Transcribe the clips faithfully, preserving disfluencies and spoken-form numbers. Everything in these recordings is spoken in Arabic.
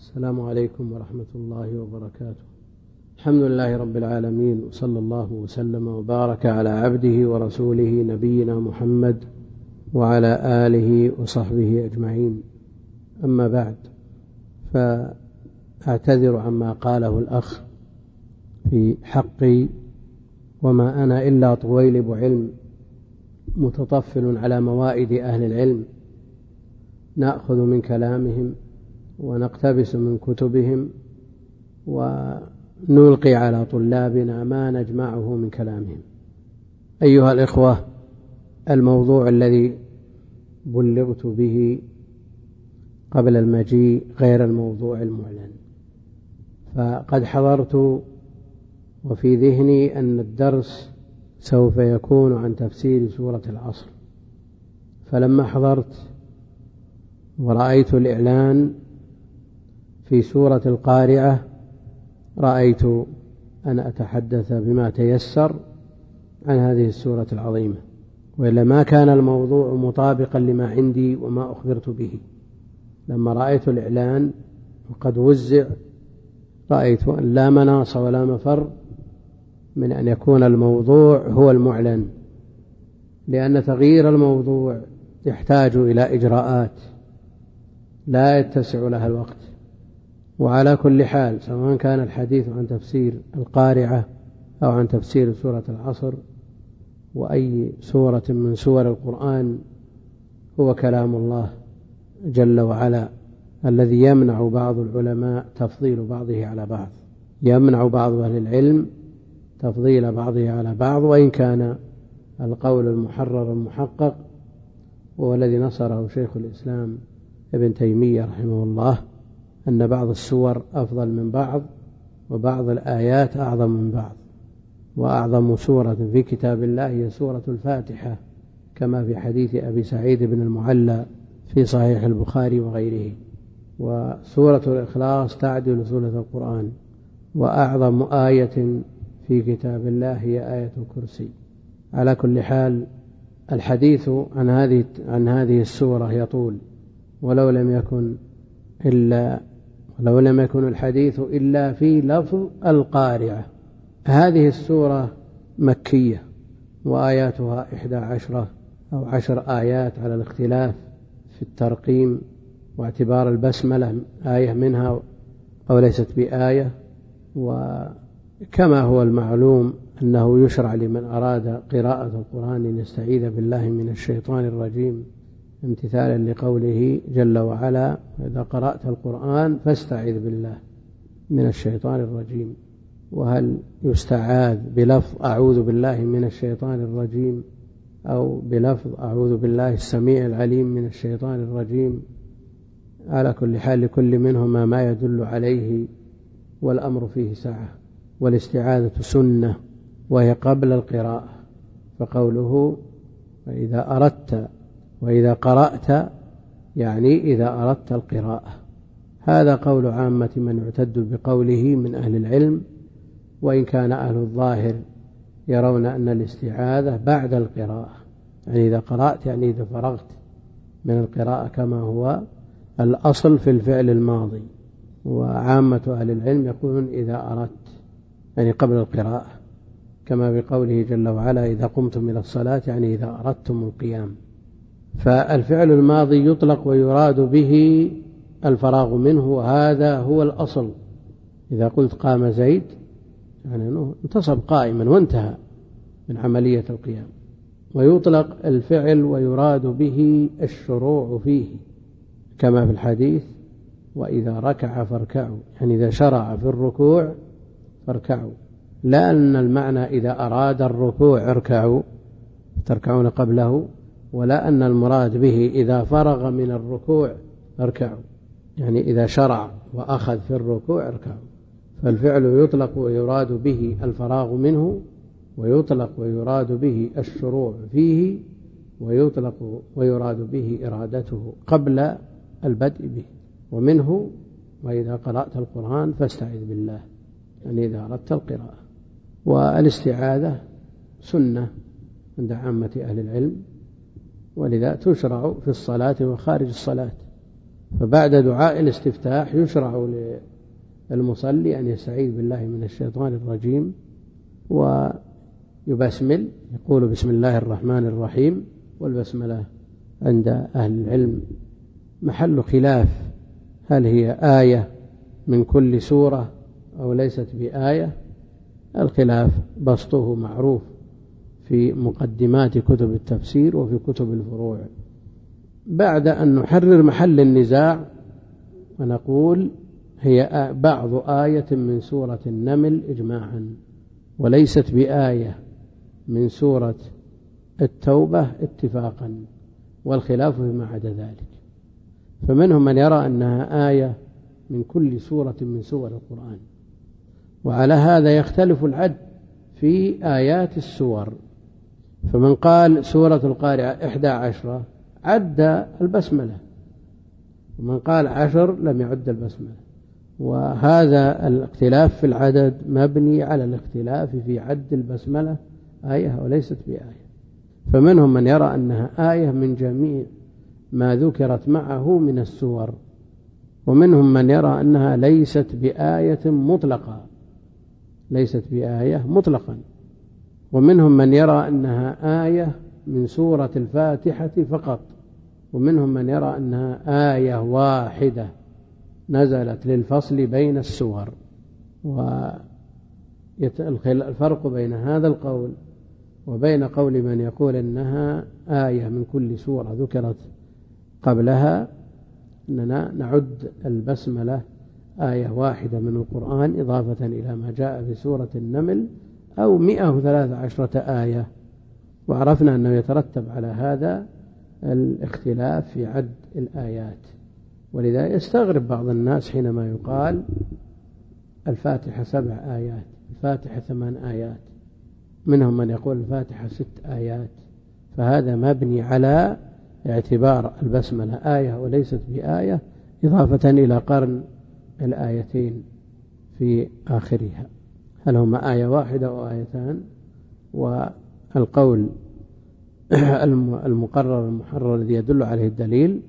السلام عليكم ورحمة الله وبركاته. الحمد لله رب العالمين، وصلى الله وسلم وبارك على عبده ورسوله نبينا محمد وعلى آله وصحبه أجمعين. أما بعد، فأعتذر عما قاله الأخ في حقي، وما أنا إلا طويلب علم متطفل على موائد أهل العلم، نأخذ من كلامهم ونقتبس من كتبهم ونلقي على طلابنا ما نجمعه من كلامهم. أيها الإخوة، الموضوع الذي بلغت به قبل المجيء غير الموضوع المعلن، فقد حضرت وفي ذهني أن الدرس سوف يكون عن تفسير سورة العصر، فلما حضرت ورأيت الإعلان في سورة القارعة رأيت أن أتحدث بما تيسر عن هذه السورة العظيمة، وإلا ما كان الموضوع مطابقا لما عندي وما أخبرت به. لما رأيت الإعلان وقد وزع رأيت أن لا مناص ولا مفر من أن يكون الموضوع هو المعلن، لأن تغيير الموضوع يحتاج إلى إجراءات لا يتسع لها الوقت. وعلى كل حال، سواء كان الحديث عن تفسير القارعة أو عن تفسير سورة العصر وأي سورة من سور القرآن، هو كلام الله جل وعلا، الذي يمنع بعض العلماء تفضيل بعضه على بعض، يمنع بعض أهل العلم تفضيل بعضه على بعض، وإن كان القول المحرر المحقق هو الذي نصره شيخ الإسلام ابن تيمية رحمه الله، أن بعض السور أفضل من بعض، وبعض الآيات أعظم من بعض. وأعظم سورة في كتاب الله هي سورة الفاتحة، كما في حديث أبي سعيد بن المعلى في صحيح البخاري وغيره. وسورة الإخلاص تعدل سورة القرآن. وأعظم آية في كتاب الله هي آية الكرسي. على كل حال، الحديث عن هذه عن هذه السورة يطول، ولو لم يكن إلا ولو لم يكن الحديث إلا في لفظ القارعة. هذه السورة مكية، وآياتها إحدى عشرة أو عشر آيات على الاختلاف في الترقيم، واعتبار البسملة آية منها أو ليست بآية. وكما هو المعلوم أنه يشرع لمن أراد قراءة القرآن أن يستعيذ بالله من الشيطان الرجيم، امتثالا لقوله جل وعلا: إذا قرأت القرآن فاستعذ بالله من الشيطان الرجيم. وهل يستعاذ بلفظ أعوذ بالله من الشيطان الرجيم أو بلفظ أعوذ بالله السميع العليم من الشيطان الرجيم؟ على كل حال، لكل منهما ما يدل عليه، والأمر فيه سعة. والاستعاذة سنة، وهي قبل القراءة، فقوله فإذا أردت وإذا قرأت يعني إذا أردت القراءة. هذا قول عامة من يعتد بقوله من أهل العلم، وإن كان أهل الظاهر يرون أن الاستعاذة بعد القراءة، يعني إذا قرأت يعني إذا فرغت من القراءة، كما هو الأصل في الفعل الماضي. وعامة أهل العلم يقولون إذا أردت يعني قبل القراءة، كما بقوله جل وعلا: إذا قمتم إلى الصلاة يعني إذا أردتم القيام. فالفعل الماضي يطلق ويراد به الفراغ منه، وهذا هو الأصل. إذا قلت قام زيد يعني أنه انتصب قائما وانتهى من عملية القيام. ويطلق الفعل ويراد به الشروع فيه، كما في الحديث: وإذا ركع فاركعوا، يعني إذا شرع في الركوع فاركعوا، لا أن المعنى إذا أراد الركوع اركعوا تركعون قبله، ولا أن المراد به إذا فرغ من الركوع اركعوا، يعني إذا شرع وأخذ في الركوع اركعوا. فالفعل يطلق ويراد به الفراغ منه، ويطلق ويراد به الشروع فيه، ويطلق ويراد به إرادته قبل البدء به. ومنه: وإذا قرأت القرآن فاستعذ بالله، يعني إذا أردت القراءة. والاستعاذة سنة عند عامة أهل العلم، ولذا تشرع في الصلاة وخارج الصلاة، فبعد دعاء الاستفتاح يشرع للمصلي أن يستعيذ بالله من الشيطان الرجيم ويبسمل، يقول بسم الله الرحمن الرحيم. والبسملة عند أهل العلم محل خلاف، هل هي آية من كل سورة أو ليست بآية؟ الخلاف بسطه معروف في مقدمات كتب التفسير وفي كتب الفروع. بعد أن نحرر محل النزاع ونقول هي بعض آية من سورة النمل إجماعا، وليست بآية من سورة التوبة اتفاقا، والخلاف فيما عدا ذلك. فمنهم من يرى أنها آية من كل سورة من سور القرآن، وعلى هذا يختلف العد في آيات السور. فمن قال سورة القارعة إحدى عشرة عد البسملة، ومن قال عشر لم يعد البسملة. وهذا الاختلاف في العدد مبني على الاختلاف في عد البسملة آية وليست بآية. فمنهم من يرى أنها آية من جميع ما ذكرت معه من السور، ومنهم من يرى أنها ليست بآية مطلقة، ليست بآية مطلقا. ومنهم من يرى أنها آية من سورة الفاتحة فقط، ومنهم من يرى أنها آية واحدة نزلت للفصل بين السور. والفرق بين هذا القول وبين قول من يقول أنها آية من كل سورة ذكرت قبلها أننا نعد البسملة آية واحدة من القرآن إضافة إلى ما جاء في سورة النمل أو مئة وثلاث عشرة آية. وعرفنا أنه يترتب على هذا الاختلاف في عد الآيات، ولذا يستغرب بعض الناس حينما يقال الفاتحة سبع آيات، الفاتحة ثمان آيات، منهم من يقول الفاتحة ست آيات. فهذا مبني على اعتبار البسملة آية وليست بآية إضافة إلى قرن الآيتين في آخرها، هل هما آية واحدة أو آيتان. والقول المقرر المحرر الذي يدل عليه الدليل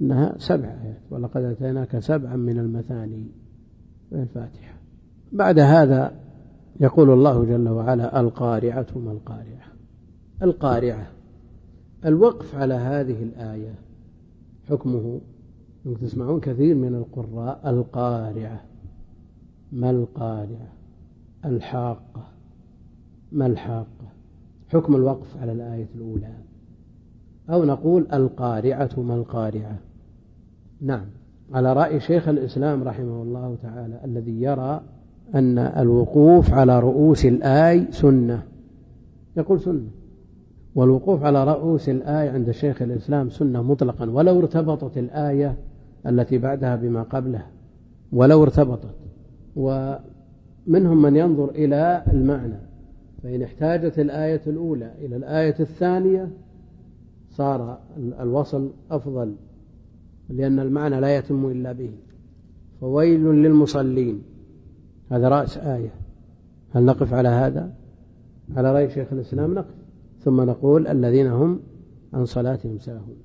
أنها سبع آيات، ولقد أتيناك سبعا من المثاني والفاتحة. بعد هذا يقول الله جل وعلا القارعة ما القارعة. القارعة الوقف على هذه الآية حكمه، تسمعون كثير من القراء القارعة ما القارعة، الحاقة ما الحاقة، حكم الوقف على الآية الأولى. أو نقول القارعة ما القارعة. نعم، على رأي شيخ الإسلام رحمه الله تعالى الذي يرى أن الوقوف على رؤوس الآي سنة، يقول سنة، والوقوف على رؤوس الآي عند شيخ الإسلام سنة مطلقا، ولو ارتبطت الآية التي بعدها بما قبلها، ولو ارتبطت. ومنهم من ينظر إلى المعنى، فإن احتاجت الآية الأولى إلى الآية الثانية صار الوصل أفضل، لأن المعنى لا يتم إلا به. فويل للمصلين، هذا رأس آية، هل نقف على هذا؟ على رأي شيخ الإسلام نقف، ثم نقول الذين هم عن صلاتهم ساهون.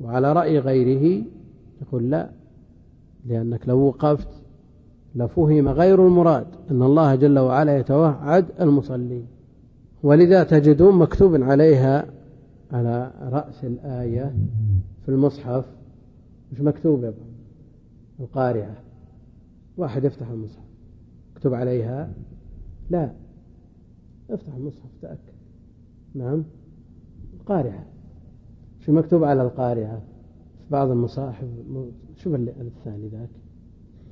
وعلى رأي غيره يقول لا، لأنك لو وقفت لفهم غير المراد، أن الله جل وعلا يتوعد المصلين. ولذا تجدون مكتوب عليها على رأس الآية في المصحف، مش مكتوب يا القارعة، واحد يفتح المصحف اكتب عليها، لا، افتح المصحف تأكد. نعم، القارعة، شو مكتوب على القارعة في بعض المصاحف؟ شوف الثاني ذاك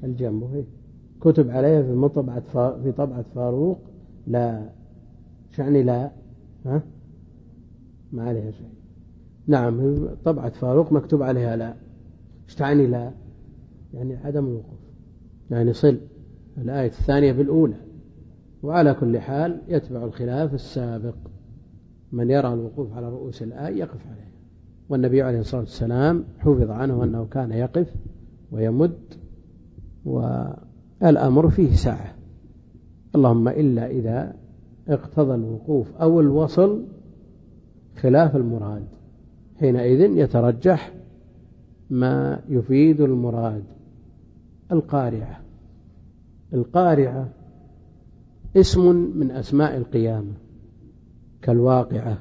الجنبه كتب عليها في مطبعة في طبعة فاروق، لا، شعني لا، ها، ما عليها شيء. نعم، طبعة فاروق مكتوب عليها لا، ايش تعني لا؟ يعني عدم الوقوف، يعني صل الآية الثانية بالأولى. وعلى كل حال يتبع الخلاف السابق، من يرى الوقوف على رؤوس الآية يقف عليها، والنبي عليه الصلاة والسلام حفظ عنه أنه كان يقف ويمد، والأمر فيه سعة، اللهم إلا إذا اقتضى الوقوف أو الوصل خلاف المراد، حينئذ يترجح ما يفيد المراد. القارعة القارعة اسم من أسماء القيامة كالواقعة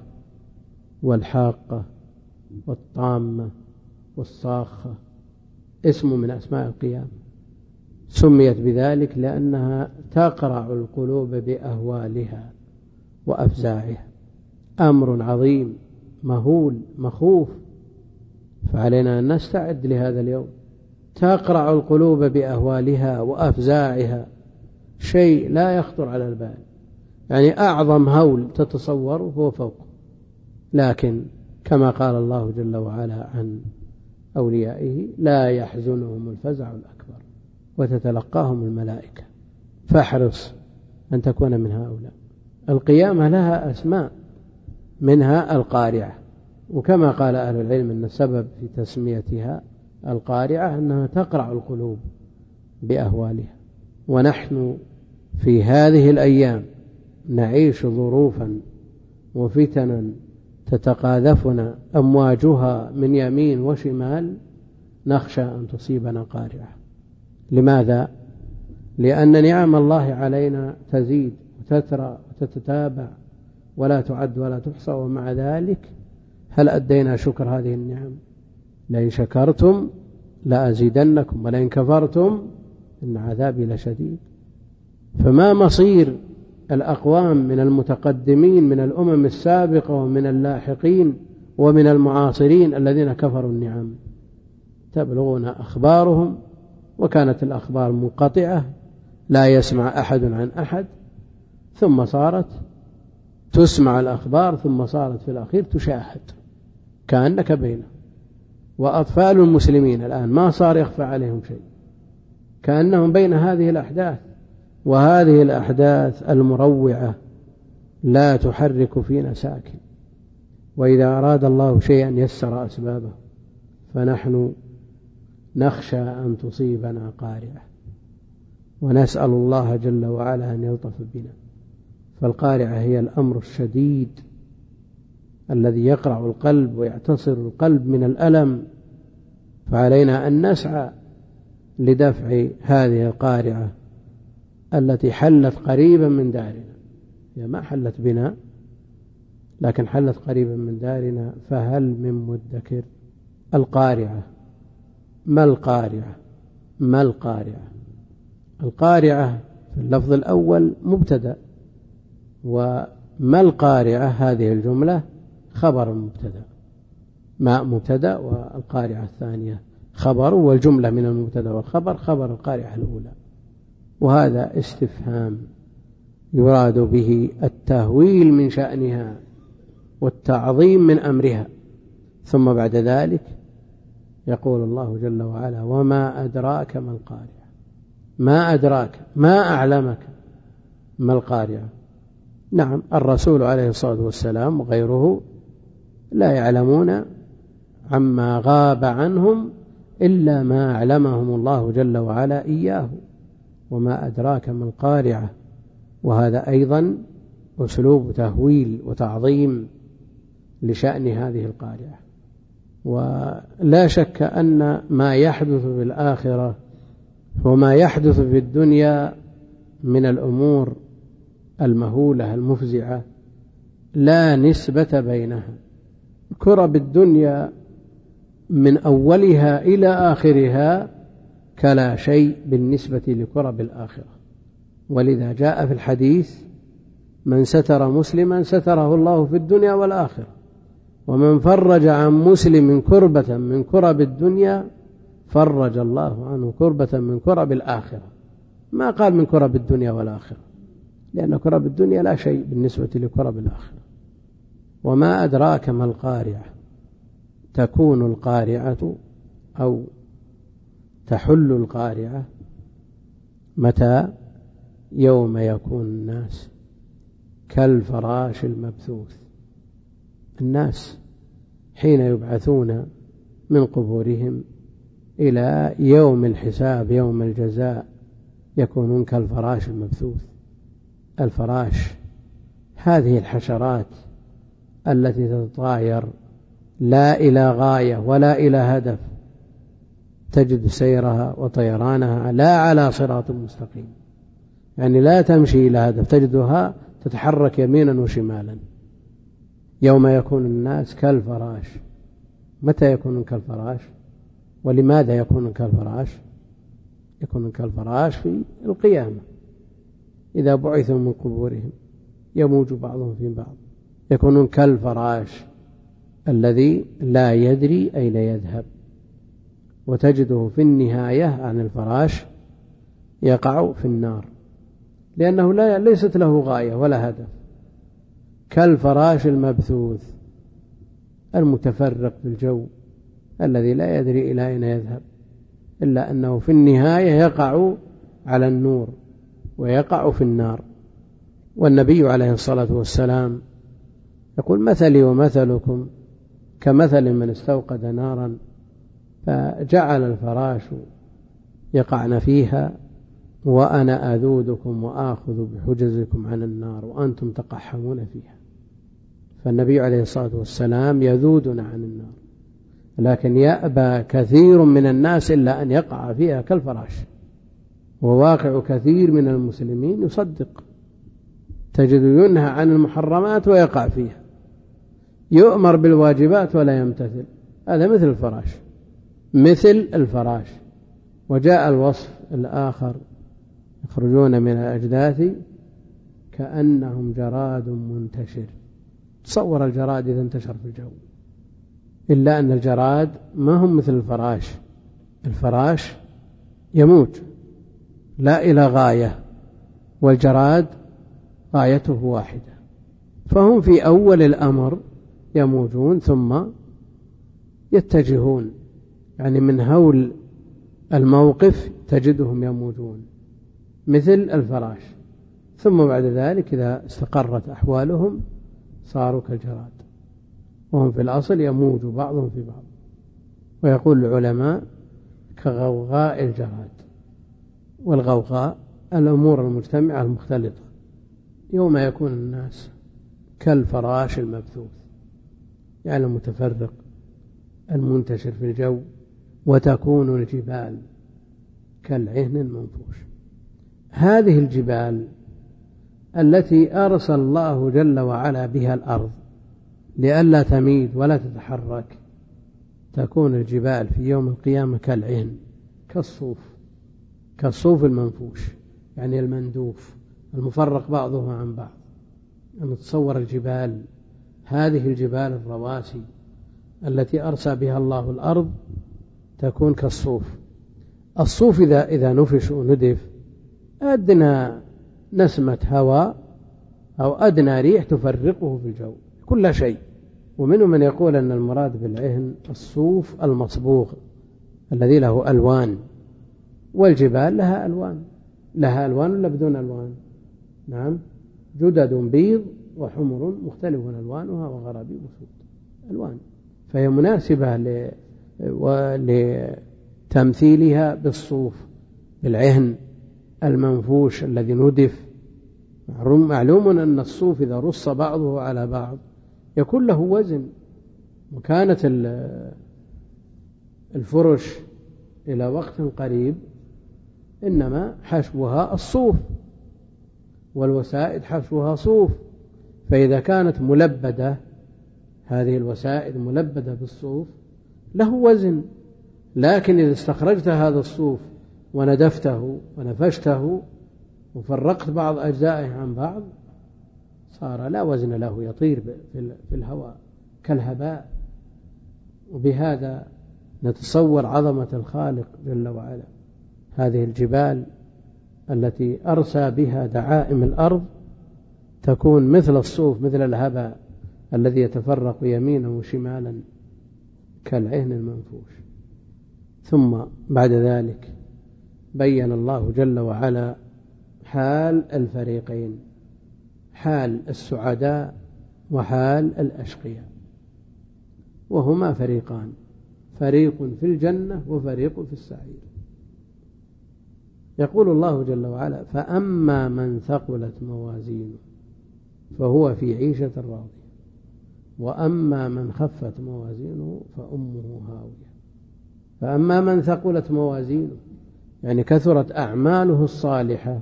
والحاقة والطامة والصاخة، اسم من أسماء القيامة، سميت بذلك لأنها تقرع القلوب بأهوالها وأفزاعها، أمر عظيم مهول مخوف، فعلينا أن نستعد لهذا اليوم. تقرع القلوب بأهوالها وأفزاعها، شيء لا يخطر على البال، يعني أعظم هول تتصوره هو فوقه. لكن كما قال الله جل وعلا عن أوليائه: لا يحزنهم الفزع الأكبر وتتلقاهم الملائكة. فاحرص أن تكون من هؤلاء. القيامة لها أسماء، منها القارعة، وكما قال أهل العلم أن السبب في تسميتها القارعة أنها تقرع القلوب بأهوالها. ونحن في هذه الأيام نعيش ظروفا وفتنا تتقاذفنا أمواجها من يمين وشمال، نخشى أن تصيبنا قارعة. لماذا؟ لأن نعم الله علينا تزيد وتترى وتتتابع ولا تعد ولا تحصى، ومع ذلك هل أدينا شكر هذه النعم؟ لئن شكرتم لأزيدنكم ولئن كفرتم إن عذابي لشديد. فما مصير الأقوام من المتقدمين من الأمم السابقة ومن اللاحقين ومن المعاصرين الذين كفروا النعم؟ تبلغنا أخبارهم، وكانت الأخبار منقطعة لا يسمع أحد عن أحد، ثم صارت تسمع الأخبار، ثم صارت في الأخير تشاهد كأنك بينه. وأطفال المسلمين الآن ما صار يخفى عليهم شيء، كأنهم بين هذه الأحداث، وهذه الأحداث المروعة لا تحرك فينا ساكن. وإذا أراد الله شيئا يسر أسبابه، فنحن نخشى أن تصيبنا قارعة، ونسأل الله جل وعلا أن يلطف بنا. فالقارعة هي الأمر الشديد الذي يقرع القلب ويعتصر القلب من الألم، فعلينا أن نسعى لدفع هذه القارعة التي حلت قريبا من دارنا. هي ما حلت بنا لكن حلت قريبا من دارنا، فهل من مدكر؟ القارعة ما القارعة ما القارعة القارعة في اللفظ الأول مبتدأ، وما القارعة هذه الجملة خبر مبتدأ، ما مبتدأ والقارعة الثانية خبر، والجملة من المبتدأ والخبر خبر القارعة الأولى. وهذا استفهام يراد به التهويل من شأنها والتعظيم من أمرها. ثم بعد ذلك يقول الله جل وعلا: وما أدراك ما القارعة ما أدراك ما أعلمك ما القارعة. نعم، الرسول عليه الصلاة والسلام وغيره لا يعلمون عما غاب عنهم إلا ما أعلمهم الله جل وعلا إياه. وما أدراك ما القارعة، وهذا أيضا أسلوب تهويل وتعظيم لشأن هذه القارعة. ولا شك أن ما يحدث في الآخرة وما يحدث في الدنيا من الأمور المهولة المفزعة لا نسبة بينها. كرب الدنيا من أولها إلى آخرها كلا شيء بالنسبة لكرب الآخرة. ولذا جاء في الحديث: من ستر مسلما ستره الله في الدنيا والآخرة، ومن فرج عن مسلم كربة من كرب الدنيا فرج الله عنه كربة من كرب الآخرة. ما قال من كرب الدنيا والآخرة، لأن كرب الدنيا لا شيء بالنسبة لكرب الآخرة. وما أدراك ما القارعة، تكون القارعة أو تحل القارعة متى؟ يوم يكون الناس كالفراش المبثوث. الناس حين يبعثون من قبورهم إلى يوم الحساب يوم الجزاء يكونون كالفراش المبثوث. الفراش هذه الحشرات التي تتطاير لا إلى غاية ولا إلى هدف، تجد سيرها وطيرانها لا على صراط مستقيم، يعني لا تمشي إلى هدف، تجدها تتحرك يمينا وشمالا. يوم يكون الناس كالفراش. متى يكون كالفراش؟ ولماذا يكون كالفراش؟ يكون كالفراش في القيامة إذا بعثوا من قبورهم يموج بعضهم في بعض، يكون كالفراش الذي لا يدري أين يذهب. وتجده في النهاية عن الفراش يقع في النار، لأنه لا ليست له غاية ولا هدف، كالفراش المبثوث المتفرق في الجو الذي لا يدري إلى أين يذهب، إلا أنه في النهاية يقع على النور ويقع في النار. والنبي عليه الصلاة والسلام يقول: مثلي ومثلكم كمثل من استوقد نارا فجعل الفراش يقعن فيها وأنا أذودكم وآخذ بحجزكم عن النار وأنتم تقحمون فيها. فالنبي عليه الصلاة والسلام يذودنا عن النار، لكن يأبى كثير من الناس إلا أن يقع فيها كالفراش. وواقع كثير من المسلمين يصدق، تجد ينهى عن المحرمات ويقع فيها، يؤمر بالواجبات ولا يمتثل. هذا مثل الفراش، مثل الفراش. وجاء الوصف الآخر: يخرجون من الأجداث كأنهم جراد منتشر. تصور الجراد إذا انتشر في الجو، إلا أن الجراد ما هم مثل الفراش، الفراش يموت لا إلى غاية، والجراد غايته واحدة، فهم في أول الأمر يموجون ثم يتجهون، يعني من هول الموقف تجدهم يموجون مثل الفراش، ثم بعد ذلك إذا استقرت أحوالهم صاروا كالجراد، وهم في الأصل يموج بعضهم في بعض. ويقول العلماء: كغوغاء الجراد. والغوغاء الأمور المجتمعة المختلطة. يوم يكون الناس كالفراش المبثوث، يعني المتفرق المنتشر في الجو، وتكون الجبال كالعهن المنفوش. هذه الجبال التي أرسل الله جل وعلا بها الأرض لئلا تميد ولا تتحرك، تكون الجبال في يوم القيامة كالعهن، كالصوف، كالصوف المنفوش، يعني المندوف المفرق بعضه عن بعض. نتصور الجبال، هذه الجبال الرواسي التي أرسى بها الله الأرض تكون كالصوف. الصوف إذا, إذا نفش وندف أدنى نسمة هواء أو أدنى ريح تفرقه في الجو كل شيء. ومنهم من يقول أن المراد بالعهن الصوف المصبوغ الذي له ألوان، والجبال لها ألوان. لها ألوان ولا بدون ألوان؟ نعم، جدد بيض وحمر مختلف ألوانها وغرابيب وسود، ألوان. فهي مناسبة ل... و... لتمثيلها بالصوف، بالعهن المنفوش الذي ندف. معلوم أن الصوف إذا رص بعضه على بعض يكون له وزن. وكانت الفرش إلى وقت قريب إنما حشوها الصوف، والوسائد حشوها صوف. فإذا كانت ملبدة، هذه الوسائد ملبدة بالصوف، له وزن. لكن إذا استخرجت هذا الصوف وندفته ونفشته وفرقت بعض أجزائه عن بعض، صار لا وزن له، يطير في الهواء كالهباء. وبهذا نتصور عظمة الخالق جل وعلا. هذه الجبال التي أرسى بها دعائم الأرض تكون مثل الصوف، مثل الهباء الذي يتفرق يمينا وشمالا كالعهن المنفوش. ثم بعد ذلك بين الله جل وعلا حال الفريقين: حال السعداء وحال الأشقياء. وهما فريقان، فريق في الجنة وفريق في السعير. يقول الله جل وعلا: فأما من ثقلت موازينه فهو في عيشة راضية، وأما من خفت موازينه فأمه هاوية. فأما من ثقلت موازينه يعني كثرت أعماله الصالحة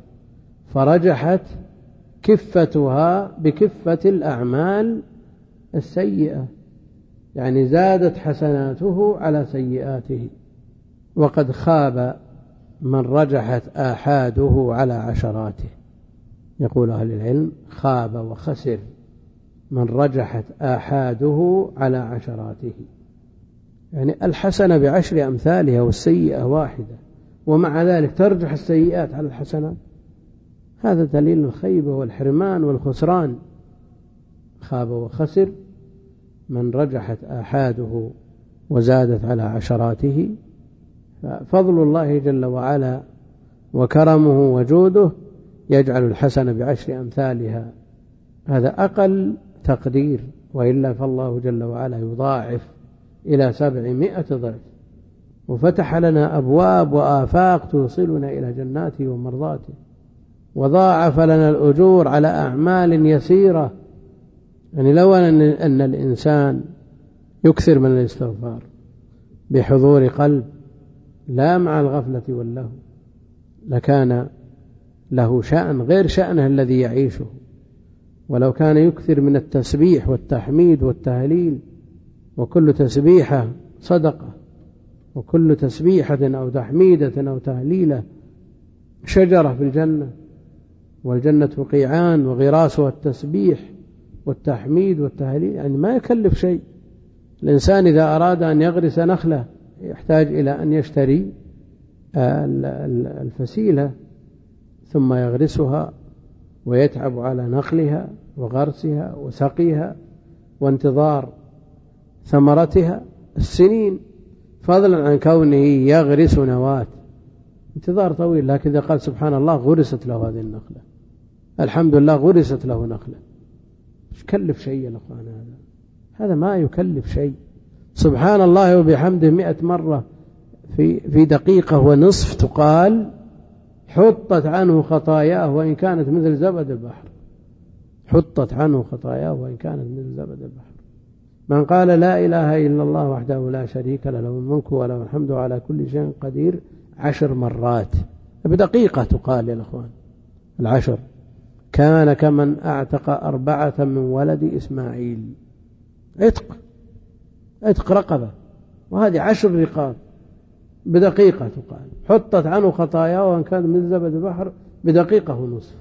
فرجحت كفتها بكفة الأعمال السيئة، يعني زادت حسناته على سيئاته. وقد خاب من رجحت آحاده على عشراته. يقول أهل العلم خاب وخسر من رجحت آحاده على عشراته، يعني الحسنة بعشر أمثالها والسيئة واحدة، ومع ذلك ترجح السيئات على الحسنات. هذا دليل الخيبة والحرمان والخسران. خاب وخسر من رجحت آحاده وزادت على عشراته. ففضل الله جل وعلا وكرمه وجوده يجعل الحسنة بعشر أمثالها، هذا أقل تقدير، وإلا فالله جل وعلا يضاعف إلى سبعمائة ضعف. وفتح لنا أبواب وآفاق توصلنا إلى جناته ومرضاته، وضاعف لنا الأجور على أعمال يسيرة. يعني لو أن الإنسان يكثر من الاستغفار بحضور قلب لا مع الغفلة واللهو لكان له شأن غير شأنه الذي يعيشه. ولو كان يكثر من التسبيح والتحميد والتهليل، وكل تسبيحة صدقة، وكل تسبيحة أو تحميدة أو تهليلة شجرة في الجنة، والجنة قيعان وغراسها التسبيح والتحميد والتهليل. يعني ما يكلف شيء. الإنسان إذا أراد أن يغرس نخلة يحتاج إلى أن يشتري الفسيلة ثم يغرسها ويتعب على نخلها وغرسها وسقيها وانتظار ثمرتها السنين، فضلا عن كونه يغرس نواة انتظار طويل. لكن إذا قال سبحان الله غرست له هذه النخلة، الحمد لله غرست له نخلة، مش كلف شيء يا أخوان. هذا هذا ما يكلف شيء. سبحان الله وبحمده مئة مرة في في دقيقة ونصف تقال، حطت عنه خطاياه وإن كانت مثل زبد البحر. حطت عنه خطاياه وإن كانت مثل زبد البحر. من قال لا إله إلا الله وحده لا شريك له، له الملك وله الحمد على كل شيء قدير، عشر مرات بدقيقة تقال يا أخوان العشر. كان كمن أعتق أربعة من ولد إسماعيل، عتق عتق رقبة، وهذه عشر رقاب بدقيقة تقال، حطت عنه خطاياه وإن كان من زبد البحر، بدقيقة ونصف.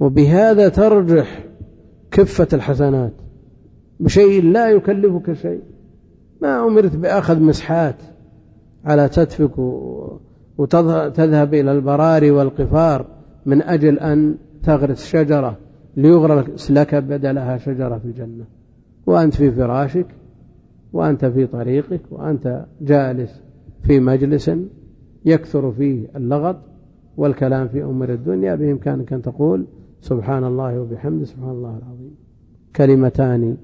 وبهذا ترجح كفة الحسنات بشيء لا يكلفك شيء. ما أمرت بأخذ مسحات على تدفك وتذهب إلى البراري والقفار من أجل أن تغرس شجرة ليغرس لك بدلها شجرة في الجنة، وأنت في فراشك وأنت في طريقك وأنت جالس في مجلس يكثر فيه اللغط والكلام في أمور الدنيا، بإمكانك أن تقول سبحان الله وبحمده سبحان الله العظيم. كلمتان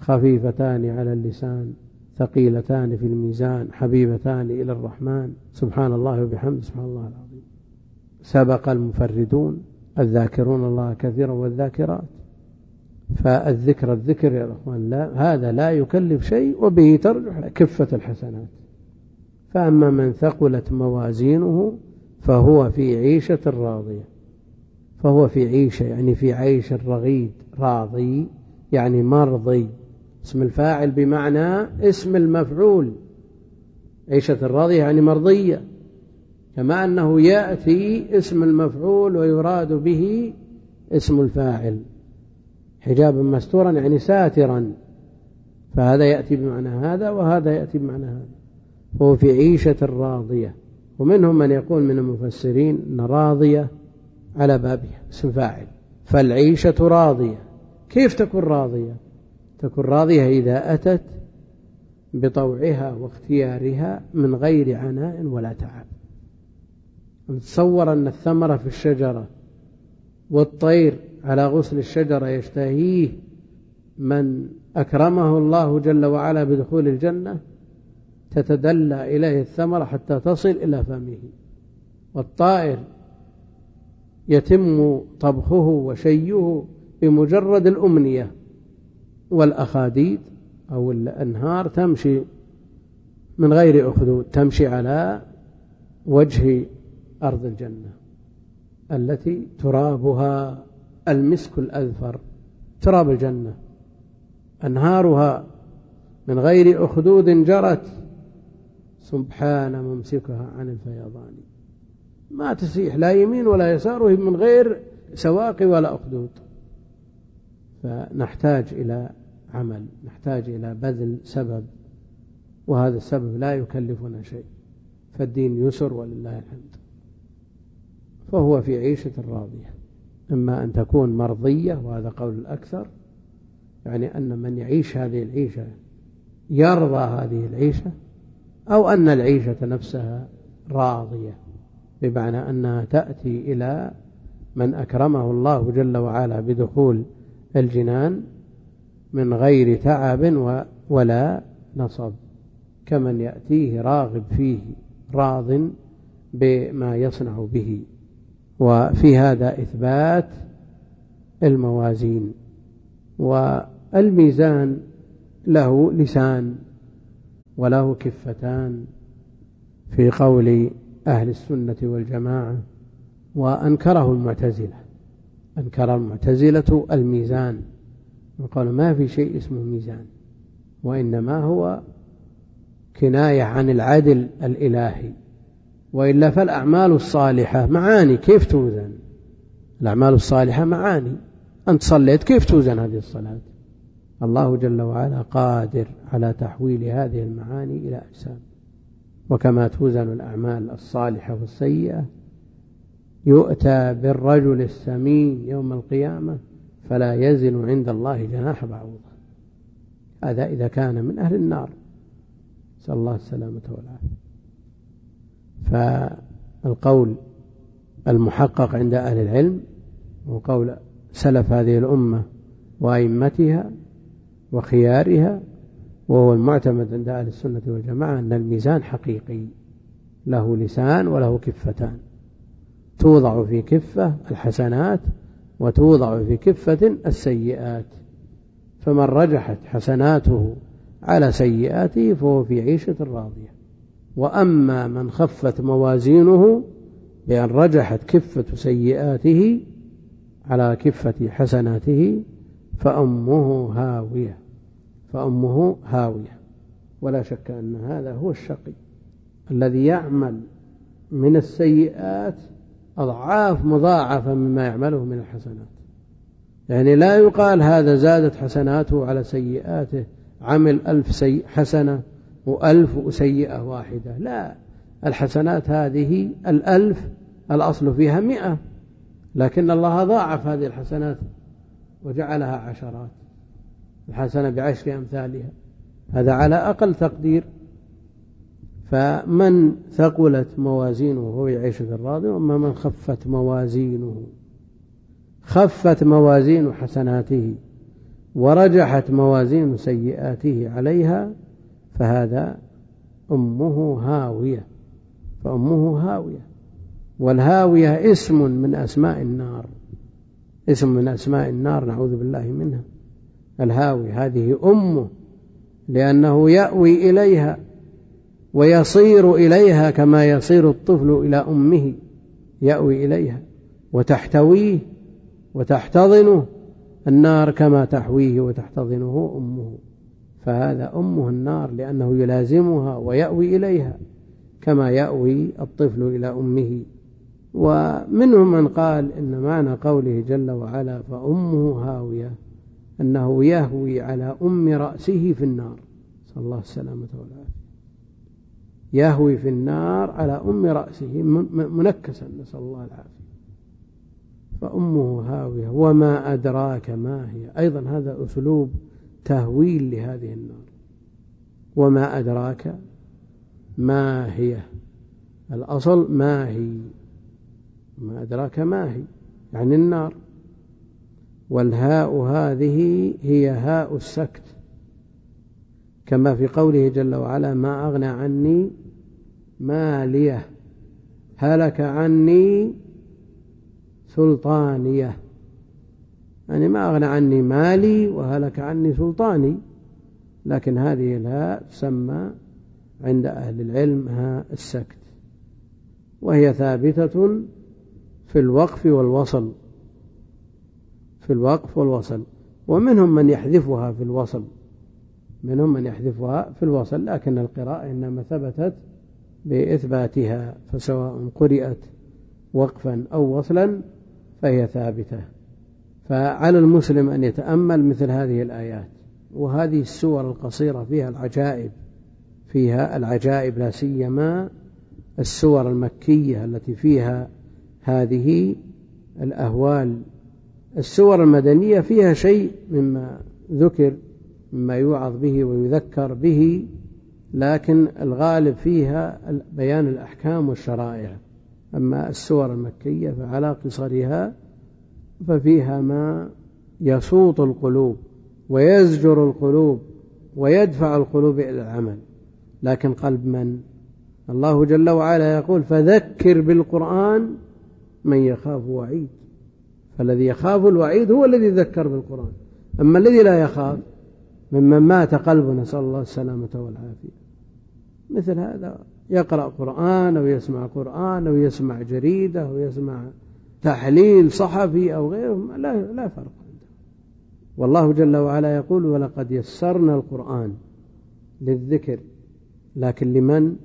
خفيفتان على اللسان ثقيلتان في الميزان حبيبتان إلى الرحمن، سبحان الله وبحمده سبحان الله العظيم. سبق المفردون الذاكرون الله كثيرا والذاكرات. فالذكر الذكر يا أخوان لا، هذا لا يكلف شيء، وبه ترجح كفة الحسنات. فأما من ثقلت موازينه فهو في عيشة راضية، فهو في عيشة يعني في عيش الرغيد، راضي يعني مرضي، اسم الفاعل بمعنى اسم المفعول. عيشة راضية يعني مرضية، كما أنه يأتي اسم المفعول ويراد به اسم الفاعل. حجابا مستورا يعني ساترا، فهذا يأتي بمعنى هذا وهذا يأتي بمعنى هذا. هو في عيشة راضية. ومنهم من يقول من المفسرين أن راضية على بابها اسم فاعل، فالعيشة راضية. كيف تكون راضية؟ تكون راضية إذا أتت بطوعها واختيارها من غير عناء ولا تعب. نتصور أن الثمرة في الشجرة والطير على غصن الشجرة يشتهيه من أكرمه الله جل وعلا بدخول الجنة، تتدلى إليه الثمرة حتى تصل إلى فمه. والطائر يتم طبخه وشيه بمجرد الأمنية، والأخاديد أو الأنهار تمشي من غير أخدود، تمشي على وجه أرض الجنة التي ترابها المسك الأذفر، تراب الجنة أنهارها من غير أخدود جرت، سبحان ممسكها عن الفيضان. ما تسيح لا يمين ولا يسار، وهي من غير سواقي ولا أخدود. فنحتاج إلى عمل، نحتاج إلى بذل سبب، وهذا السبب لا يكلفنا شيء، فالدين يسر ولله الحمد، فهو في عيشة راضية. إما أن تكون مرضية، وهذا قول الأكثر، يعني أن من يعيش هذه العيشة يرضى هذه العيشة، أو أن العيشة نفسها راضية، بمعنى أنها تأتي إلى من أكرمه الله جل وعلا بدخول الجنان من غير تعب ولا نصب، كمن يأتيه راغب فيه راض بما يصنع به. وفي هذا إثبات الموازين، والميزان له لسان وله كفتان في قول أهل السنة والجماعة، وأنكره المعتزلة، أنكر المعتزلة الميزان، وقالوا ما في شيء اسمه ميزان، وإنما هو كناية عن العدل الإلهي، وإلا فالأعمال الصالحة معاني، كيف توزن الأعمال الصالحة؟ معاني، أنت صليت كيف توزن هذه الصلاة؟ الله جل وعلا قادر على تحويل هذه المعاني إلى أجسام، وكما توزن الأعمال الصالحة والسيئة يؤتى بالرجل السمين يوم القيامة فلا يزن عند الله جناح بعوضة. هذا إذا كان من أهل النار، نسأل الله السلامة والعافية. فالقول المحقق عند أهل العلم وقول سلف هذه الأمة وأئمتها وخيارها، وهو المعتمد عند أهل السنة والجماعة، أن الميزان حقيقي، له لسان وله كفتان، توضع في كفة الحسنات وتوضع في كفة السيئات، فمن رجحت حسناته على سيئاته فهو في عيشة راضية، وأما من خفت موازينه بأن رجحت كفة سيئاته على كفة حسناته فأمه هاوية، فأمه هاوية. ولا شك أن هذا هو الشقي الذي يعمل من السيئات أضعاف مضاعفة مما يعمله من الحسنات، يعني لا يقال هذا زادت حسناته على سيئاته، عمل ألف حسنة وألف سيئة واحدة، لا، الحسنات هذه الألف الأصل فيها مئة، لكن الله ضاعف هذه الحسنات وجعلها عشرات، الحسنة بعشر أمثالها، هذا على أقل تقدير. فمن ثقلت موازينه هو يعيش في الراضي، وأما من خفت موازينه، خفت موازين حسناته ورجحت موازين سيئاته عليها، فهذا أمه هاوية، فأمه هاوية. والهاوية اسم من أسماء النار، اسم من أسماء النار، نعوذ بالله منها. الهاوية هذه أمه، لأنه يأوي إليها ويصير إليها كما يصير الطفل إلى أمه، يأوي إليها وتحتويه وتحتضنه، النار كما تحويه وتحتضنه أمه، فهذا أمه النار، لأنه يلازمها ويأوي إليها كما يأوي الطفل إلى أمه. ومنهم من قال إن معنى قوله جل وعلا فأمه هاوية أنه يهوي على أم رأسه في النار، صلى الله السلامة والعافية، يهوي في النار على أم رأسه منكسا، نسأل الله العافية، فأمه هاوية. وما أدراك ما هي، أيضا هذا أسلوب تهويل لهذه النار، وما أدراك ما هي، الأصل ما هي، ما أدراك ما هي يعني النار. والهاء هذه هي هاء السكت، كما في قوله جل وعلا ما أغنى عني ماليه، هلك عني سلطانيه، يعني ما أغنى عني مالي وهلك عني سلطاني، لكن هذه الهاء تسمى عند أهل العلم السكت، وهي ثابتة في الوقف والوصل، في الوقف والوصل. ومنهم من يحذفها في الوصل، منهم من يحذفها في الوصل، لكن القراءة إنما ثبتت بإثباتها، فسواء قرئت وقفا أو وصلا فهي ثابتة. فعلى المسلم أن يتأمل مثل هذه الآيات، وهذه السور القصيرة فيها العجائب، فيها العجائب، لا سيما السور المكية التي فيها هذه الأهوال. السور المدنية فيها شيء مما ذكر، مما يوعظ به ويذكر به، لكن الغالب فيها بيان الأحكام والشرائع. أما السور المكية فعلى قصرها ففيها ما يسوط القلوب ويزجر القلوب ويدفع القلوب إلى العمل. لكن قلب من؟ الله جل وعلا يقول فذكر بالقرآن من يخاف وعيد، فالذي يخاف الوعيد هو الذي يذكر بالقرآن. أما الذي لا يخاف ممن مات قلبه، نسأل الله السلامة والعافية، مثل هذا يقرأ قرآن أو يسمع قرآن أو يسمع جريدة أو يسمع تحليل صحفي أو غيره، لا, لا فرق. والله جل وعلا يقول ولقد يسرنا القرآن للذكر، لكن لمن؟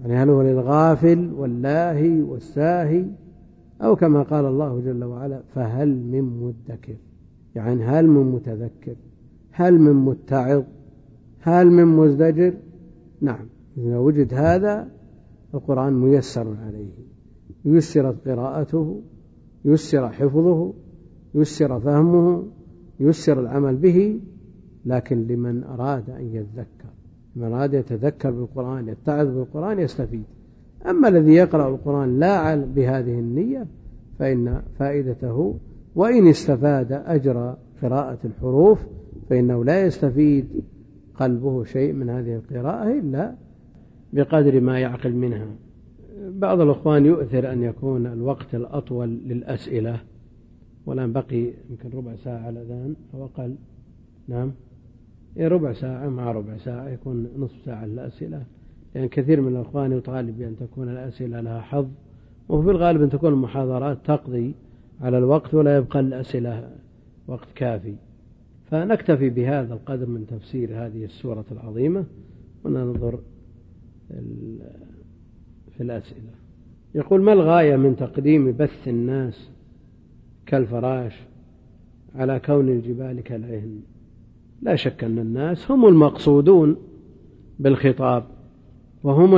يعني هل هو للغافل واللاهي والساهي؟ أو كما قال الله جل وعلا فهل من مدكر، يعني هل من متذكر، هل من متعظ، هل من مزدجر؟ نعم، إذا وجد هذا القرآن ميسر عليه، يسرت قراءته، يسر حفظه، يسر فهمه، يسر العمل به. لكن لمن أراد أن يتذكر، من أراد يتذكر بالقرآن، يتعظ بالقرآن، يستفيد. أما الذي يقرأ القرآن لا بهذه النية فإن فائدته، وإن استفاد أجر قراءة الحروف، فإنه لا يستفيد قلبه شيء من هذه القراءة إلا بقدر ما يعقل منها. بعض الأخوان يؤثر أن يكون الوقت الأطول للأسئلة، والآن بقي يمكن ربع ساعة على الأذان أو أقل. نعم، ربع ساعة مع ربع ساعة يكون نصف ساعة للأسئلة، لأن يعني كثير من الأخوان يطالب بأن تكون الأسئلة لها حظ، وفي الغالب أن تكون المحاضرات تقضي على الوقت ولا يبقى الأسئلة وقت كافي. فنكتفي بهذا القدر من تفسير هذه السورة العظيمة، وننظر في الأسئلة. يقول ما الغاية من تقديم بث الناس كالفراش على كون الجبال كالعهن؟ لا شك أن الناس هم المقصودون بالخطاب، وهم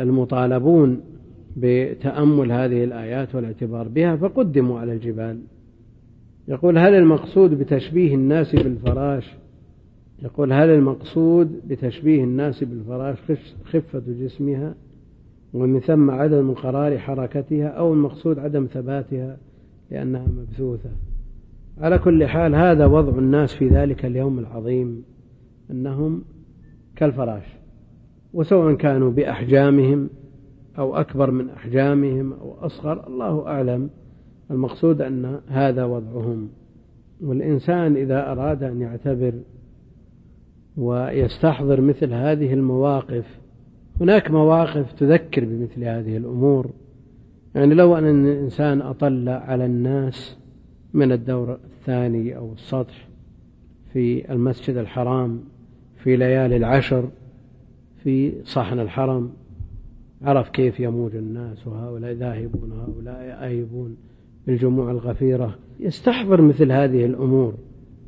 المطالبون بتأمل هذه الآيات والاعتبار بها، فقدموا على الجبال. يقول هل المقصود بتشبيه الناس بالفراش يقول هل المقصود بتشبيه الناس بالفراش خفة جسمها ومن ثم عدم قرار حركتها، أو المقصود عدم ثباتها لأنها مبثوثة؟ على كل حال هذا وضع الناس في ذلك اليوم العظيم، أنهم كالفراش، وسواء كانوا بأحجامهم أو أكبر من أحجامهم أو أصغر، الله أعلم، المقصود أن هذا وضعهم. والإنسان إذا أراد أن يعتبر ويستحضر مثل هذه المواقف، هناك مواقف تذكر بمثل هذه الأمور. يعني لو أن الإنسان أطل على الناس من الدور الثاني أو السطح في المسجد الحرام في ليالي العشر في صحن الحرم، عرف كيف يموج الناس، وهؤلاء ذاهبون وهؤلاء آيبون بالجموع الغفيرة، يستحضر مثل هذه الأمور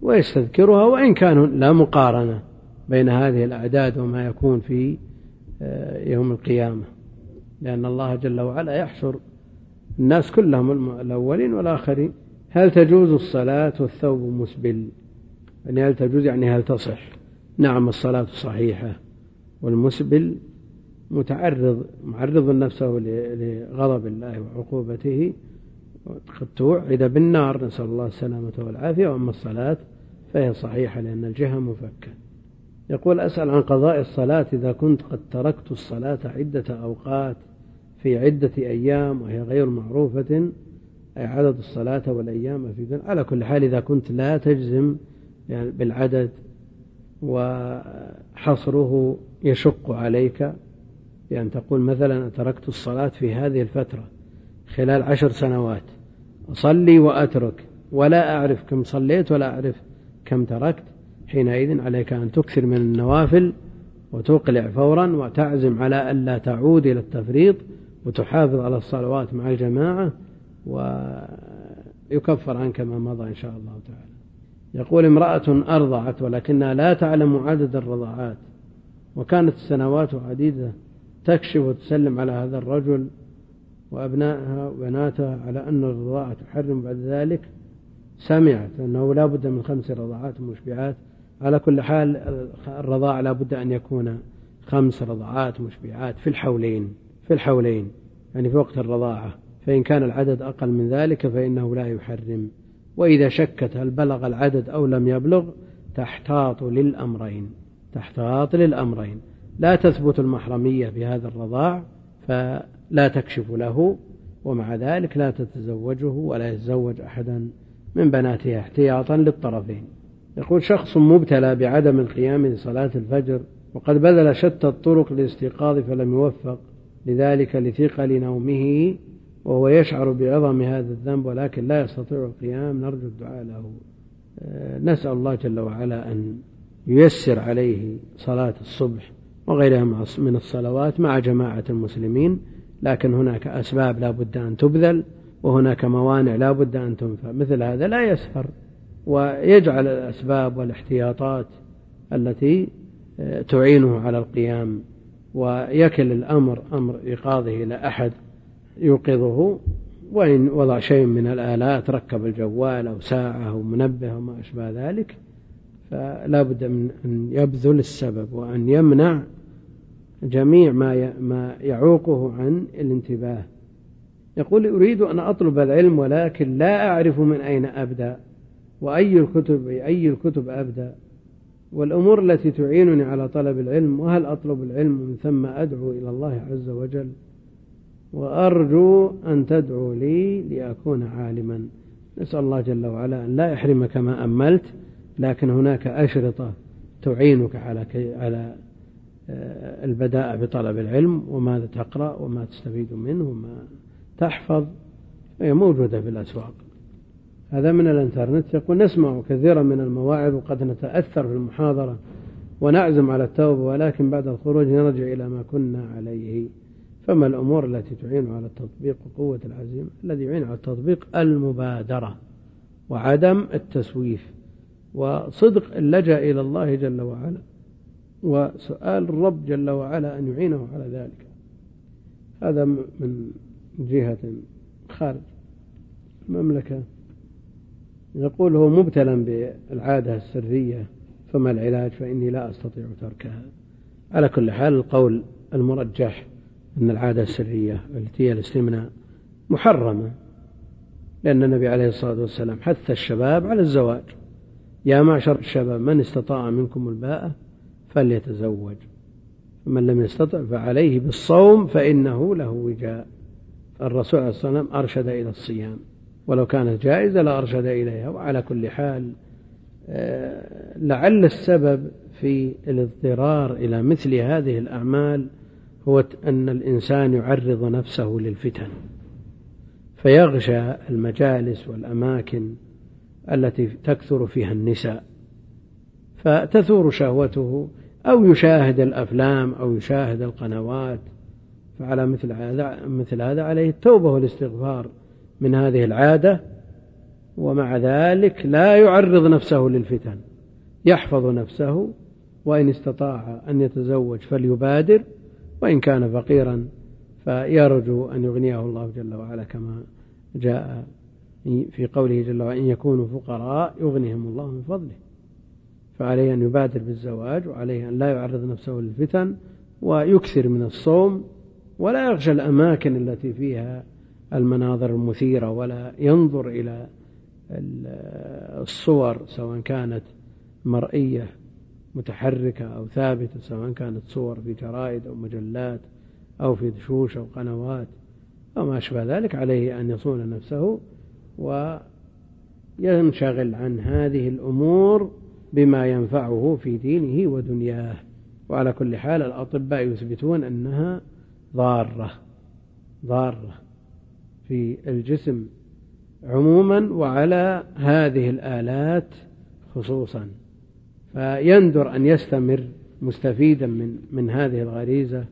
ويستذكرها، وإن كان لا مقارنة بين هذه الأعداد وما يكون في يوم القيامة، لأن الله جل وعلا يحشر الناس كلهم الأولين والآخرين. هل تجوز الصلاة والثوب مسبل؟ يعني هل تجوز، يعني هل تصح؟ نعم، الصلاة صحيحة، والمسبل متعرض معرض نفسه لغضب الله وعقوبته، قد توعد بالنار، نسأل الله السلامة والعافية. وأما الصلاة فهي صحيحة لأن الجهة مفكة. يقول أسأل عن قضاء الصلاة إذا كنت قد تركت الصلاة عدة أوقات في عدة أيام وهي غير معروفة، أي عدد الصلاة والأيام في ذلك. على كل حال إذا كنت لا تجزم يعني بالعدد وحصره يشق عليك بأن تقول مثلا تركت الصلاة في هذه الفترة خلال عشر سنوات، أصلي وأترك ولا أعرف كم صليت ولا أعرف كم تركت. حينئذ عليك أن تكثر من النوافل وتقلع فورا وتعزم على ألا تعود إلى التفريط وتحافظ على الصلوات مع الجماعة، ويكفر عنك ما مضى إن شاء الله تعالى. يقول امرأة أرضعت ولكنها لا تعلم عدد الرضاعات، وكانت السنوات عديدة تكشف وتسلم على هذا الرجل وأبنائها وبناتها على أن الرضاعة تحرم، بعد ذلك سمعت أنه لا بد من خمس رضاعات مشبعات. على كل حال الرضاع لا بد أن يكون خمس رضاعات مشبعات في الحولين في الحولين يعني في وقت الرضاعة، فإن كان العدد أقل من ذلك فإنه لا يحرم. وإذا شكت هل بلغ العدد أو لم يبلغ تحتاط للأمرين تحتاط للأمرين لا تثبت المحرمية بهذا الرضاع فلا تكشف له، ومع ذلك لا تتزوجه ولا يتزوج أحدا من بناتها احتياطا للطرفين. يقول شخص مبتلى بعدم القيام لصلاة الفجر وقد بذل شتى الطرق للاستيقاظ فلم يوفق لذلك لثقل نومه، وهو يشعر بعظم هذا الذنب ولكن لا يستطيع القيام، نرجو الدعاء له. نسأل الله جل وعلا أن ييسر عليه صلاة الصبح وغيرها من الصلوات مع جماعة المسلمين، لكن هناك أسباب لا بد أن تبذل وهناك موانع لا بد أن تنفى، مثل هذا لا يسهر، ويجعل الأسباب والاحتياطات التي تعينه على القيام، ويكل الأمر أمر إيقاظه إلى أحد يوقظه، وإن وضع شيء من الآلات ركب الجوال أو ساعة أو منبه وما أشبه ذلك، فلا بد من أن يبذل السبب وأن يمنع جميع ما يعوقه عن الانتباه. يقول أريد أن أطلب العلم ولكن لا أعرف من أين أبدأ وأي الكتب أي الكتب أبدأ والأمور التي تعينني على طلب العلم، وهل أطلب العلم من ثم أدعو إلى الله عز وجل؟ وأرجو أن تدعو لي لأكون عالما. نسأل الله جل وعلا أن لا يحرمك ما أملت، لكن هناك أشرطة تعينك على على البداء بطلب العلم، وماذا تقرأ وما تستفيد منه وما تحفظ، هي موجودة في الأسواق. هذا من الانترنت. يقول نسمع كثيرا من المواعظ وقد نتأثر في المحاضرة ونعزم على التوبة، ولكن بعد الخروج نرجع إلى ما كنا عليه، فما الأمور التي تعين على التطبيق وقوة العزيمة؟ الذي يعين على التطبيق المبادرة وعدم التسويف وصدق اللجأ إلى الله جل وعلا وسؤال الرب جل وعلا أن يعينه على ذلك. هذا من جهة خارج المملكة. يقول هو مبتلا بالعادة السرية فما العلاج؟ فإني لا أستطيع تركها. على كل حال القول المرجح أن العادة السرية التي هي الاستمناء محرمة، لأن النبي عليه الصلاة والسلام حث الشباب على الزواج، يا معشر الشباب من استطاع منكم الباءة فليتزوج فمن لم يستطع فعليه بالصوم فإنه له وجاء. الرسول عليه الصلاة والسلام أرشد إلى الصيام، ولو كانت جائزة لأرشد إليها. وعلى كل حال لعل السبب في الاضطرار إلى مثل هذه الأعمال هو أن الإنسان يعرض نفسه للفتن، فيغشى المجالس والأماكن التي تكثر فيها النساء فتثور شهوته، أو يشاهد الأفلام أو يشاهد القنوات. فعلى مثل هذا مثل هذا عليه التوبة والاستغفار من هذه العادة، ومع ذلك لا يعرض نفسه للفتن، يحفظ نفسه، وإن استطاع أن يتزوج فليبادر، وإن كان فقيرا فيرجو أن يغنيه الله جل وعلا كما جاء في قوله جل وعلا إن يكونوا فقراء يغنيهم الله من فضله. فعليه أن يبادر بالزواج، وعليه أن لا يعرض نفسه للفتن، ويكثر من الصوم، ولا يغشى الأماكن التي فيها المناظر المثيرة، ولا ينظر إلى الصور سواء كانت مرئية متحركة أو ثابتة، سواء كانت صور في جرائد أو مجلات أو في دشوش أو قنوات أو ما أشبه ذلك. عليه أن يصون نفسه وينشغل عن هذه الأمور بما ينفعه في دينه ودنياه. وعلى كل حال الأطباء يثبتون أنها ضارة ضارة في الجسم عموما وعلى هذه الآلات خصوصا، فيندر أن يستمر مستفيدا من, من هذه الغريزة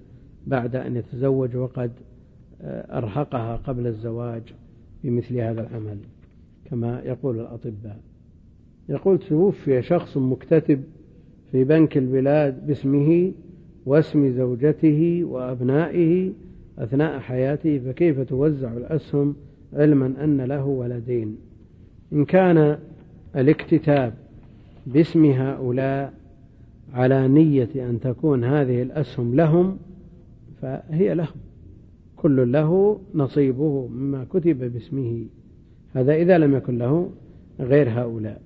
بعد أن يتزوج وقد أرهقها قبل الزواج بمثل هذا العمل كما يقول الأطباء. يقول توفي شخص مكتتب في بنك البلاد باسمه واسم زوجته وأبنائه أثناء حياته، فكيف توزع الأسهم علما أن له ولدين؟ إن كان الاكتتاب باسم هؤلاء على نية أن تكون هذه الأسهم لهم فهي لهم، كل له نصيبه مما كتب باسمه، هذا إذا لم يكن له غير هؤلاء.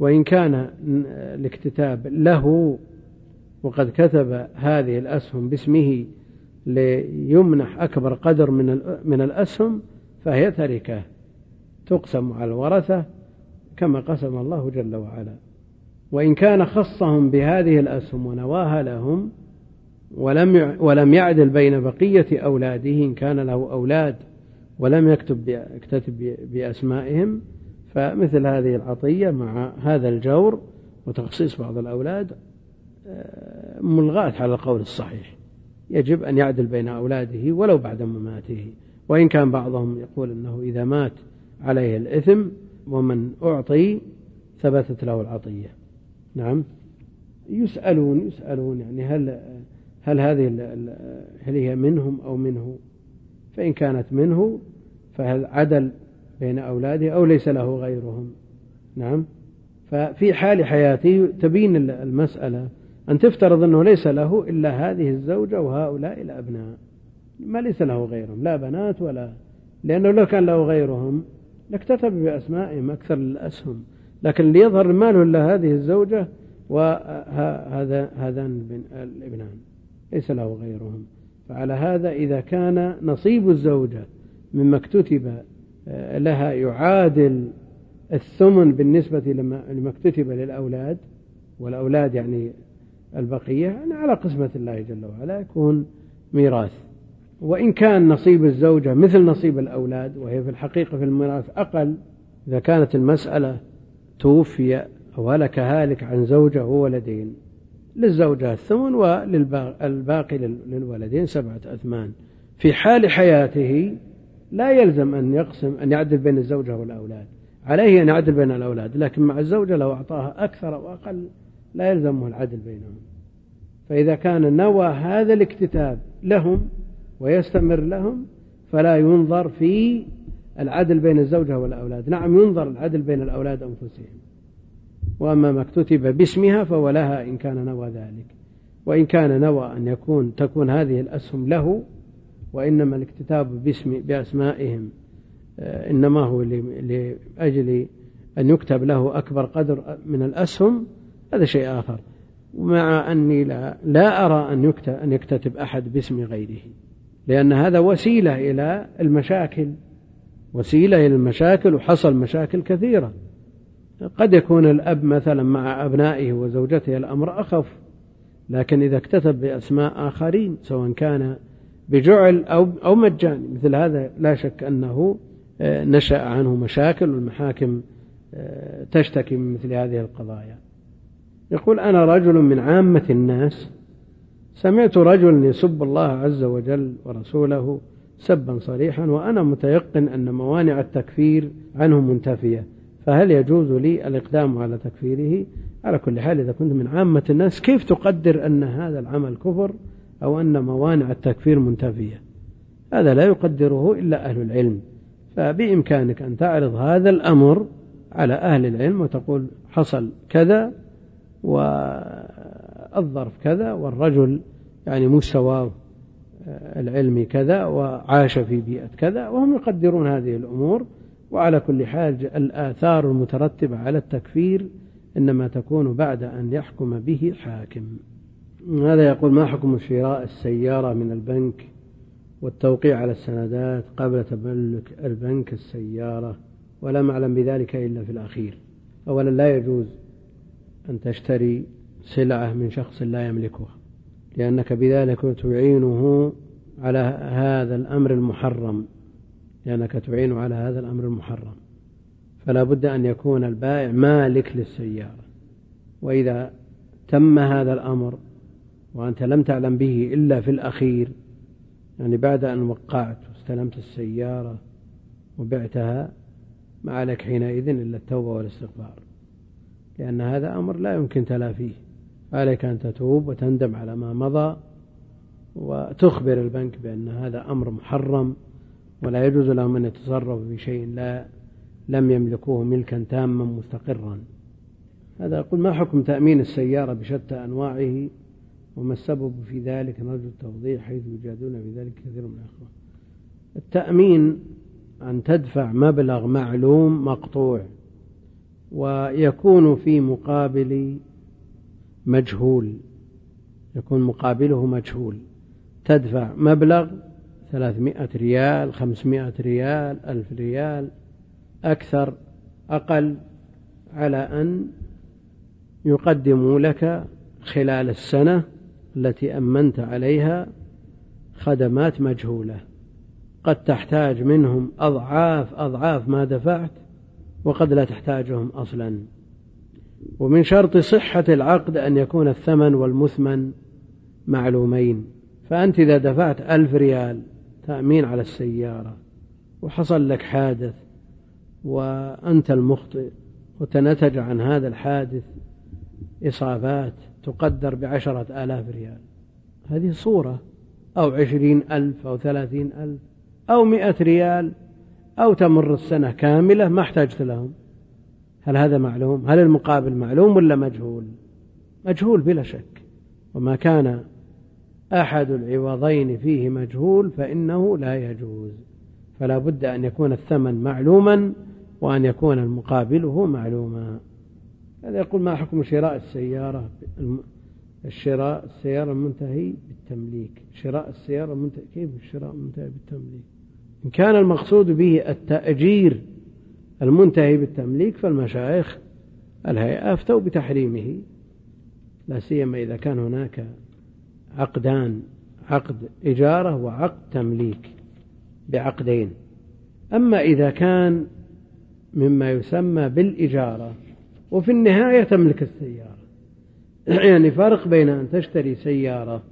وإن كان الاكتتاب له وقد كتب هذه الأسهم باسمه ليمنح أكبر قدر من الأسهم فهي تركة تقسم على الورثة كما قسم الله جل وعلا. وإن كان خصهم بهذه الأسهم ونواها لهم ولم ولم يعدل بين بقية أولاده، إن كان له أولاد ولم يكتب يكتتب بأسمائهم، فمثل هذه العطية مع هذا الجور وتخصيص بعض الأولاد ملغاة على القول الصحيح، يجب أن يعدل بين أولاده ولو بعد مماته. وإن كان بعضهم يقول أنه إذا مات عليه الإثم ومن أعطي ثبتت له العطية. نعم. يسألون يسألون يعني هل هل هذه هل هي منهم أو منه؟ فإن كانت منه فهل عدل بين أولاده أو ليس له غيرهم؟ نعم. ففي حال حياته تبين المسألة أن تفترض أنه ليس له إلا هذه الزوجة وهؤلاء الأبناء، ما ليس له غيرهم، لا بنات ولا، لأنه لو كان له غيرهم لاكتتب بأسمائهم أكثر الأسهم، لكن ليظهر ماله إلا هذه الزوجة وهذا هذان الابنان ليس له غيرهم. فعلى هذا إذا كان نصيب الزوجة مما اكتتب لها يعادل الثمن بالنسبة لما اكتتب للأولاد، والأولاد يعني البقية، يعني على قسمة الله جل وعلا يكون ميراث. وإن كان نصيب الزوجة مثل نصيب الأولاد وهي في الحقيقة في الميراث أقل، إذا كانت المسألة توفي أو هلك هالك عن زوجة وولدين، للزوجة الثمن والباقي للولدين سبعة أثمان، في حال حياته لا يلزم أن يقسم أن يعدل بين الزوجة والأولاد، عليه أن يعدل بين الأولاد، لكن مع الزوجة لو أعطاها أكثر أو أقل لا يلزمه العدل بينهم. فإذا كان نوى هذا الاكتتاب لهم ويستمر لهم فلا ينظر في العدل بين الزوجة والأولاد، نعم ينظر العدل بين الأولاد أنفسهم، وأما ما اكتتب باسمها فهو لها إن كان نوى ذلك. وإن كان نوى أن يكون تكون هذه الأسهم له وإنما الاكتتاب باسم بأسمائهم إنما هو لأجل أن يكتب له أكبر قدر من الأسهم، هذا شيء آخر، مع أني لا, لا أرى أن يكتب, أن يكتتب أحد باسم غيره، لأن هذا وسيلة إلى المشاكل، وسيلة إلى المشاكل، وحصل مشاكل كثيرة. قد يكون الأب مثلا مع أبنائه وزوجته الأمر أخف، لكن إذا اكتتب بأسماء آخرين سواء كان بجعل أو, أو مجاني مثل هذا لا شك أنه نشأ عنه مشاكل، والمحاكم تشتكي من مثل هذه القضايا. يقول أنا رجل من عامة الناس، سمعت رجل يسب الله عز وجل ورسوله سبا صريحا وأنا متيقن أن موانع التكفير عنه منتفية، فهل يجوز لي الإقدام على تكفيره؟ على كل حال إذا كنت من عامة الناس كيف تقدر أن هذا العمل كفر أو أن موانع التكفير منتفية؟ هذا لا يقدره إلا أهل العلم، فبإمكانك أن تعرض هذا الأمر على أهل العلم وتقول حصل كذا والظرف كذا والرجل يعني مستواه العلمي كذا وعاش في بيئة كذا، وهم يقدرون هذه الأمور. وعلى كل حال الآثار المترتبة على التكفير إنما تكون بعد أن يحكم به الحاكم. هذا يقول ما حكم شراء السيارة من البنك والتوقيع على السندات قبل تملك البنك السيارة ولم أعلم بذلك إلا في الأخير؟ أولا لا يجوز أن تشتري سلعة من شخص لا يملكها، لأنك بذلك تعينه على هذا الأمر المحرم لأنك تعين على هذا الأمر المحرم فلا بد أن يكون البائع مالك للسيارة. وإذا تم هذا الأمر وأنت لم تعلم به إلا في الأخير، يعني بعد أن وقعت واستلمت السيارة وبعتها، ما عليك حينئذ إلا التوبة والاستغفار، لأن هذا أمر لا يمكن تلافيه. عليك أن تتوب وتندم على ما مضى وتخبر البنك بأن هذا أمر محرم ولا يجوز لهم أن يتصرف بشيء لا لم يملكوه ملكا تاما مستقرا. هذا يقول: ما حكم تأمين السيارة بشتى أنواعه وما السبب في ذلك؟ نرجو التوضيح حيث يجادلون في ذلك كثير من الأخوة. التأمين أن تدفع مبلغ معلوم مقطوع ويكون في مقابل مجهول، يكون مقابله مجهول، تدفع مبلغ ثلاثمائة ريال، خمسمائة ريال، ألف ريال، أكثر، أقل، على أن يقدموا لك خلال السنة التي أمنت عليها خدمات مجهولة، قد تحتاج منهم أضعاف أضعاف ما دفعت وقد لا تحتاجهم أصلا. ومن شرط صحة العقد أن يكون الثمن والمثمن معلومين. فأنت إذا دفعت ألف ريال تأمين على السيارة وحصل لك حادث وأنت المخطئ وتنتج عن هذا الحادث إصابات تقدر بعشرة آلاف ريال، هذه صورة، أو عشرين ألف أو ثلاثين ألف أو مئة ريال، أو تمر السنة كاملة ما احتجت لهم. هل هذا معلوم؟ هل المقابل معلوم ولا مجهول؟ مجهول بلا شك. وما كان أحد العوضين فيه مجهول فإنه لا يجوز، فلا بد أن يكون الثمن معلوما وأن يكون المقابله معلوما. هذا يقول: ما حكم شراء السيارة الشراء السيارة المنتهي بالتمليك؟ شراء السيارة المنتهي، كيف الشراء المنتهي بالتمليك؟ إن كان المقصود به التأجير المنتهي بالتمليك فالمشايخ الهيئة أفتوا بتحريمه، لا سيما إذا كان هناك عقدان، عقد إجارة وعقد تمليك بعقدين. أما إذا كان مما يسمى بالإجارة وفي النهاية تملك السيارة، يعني فرق بين أن تشتري سيارة،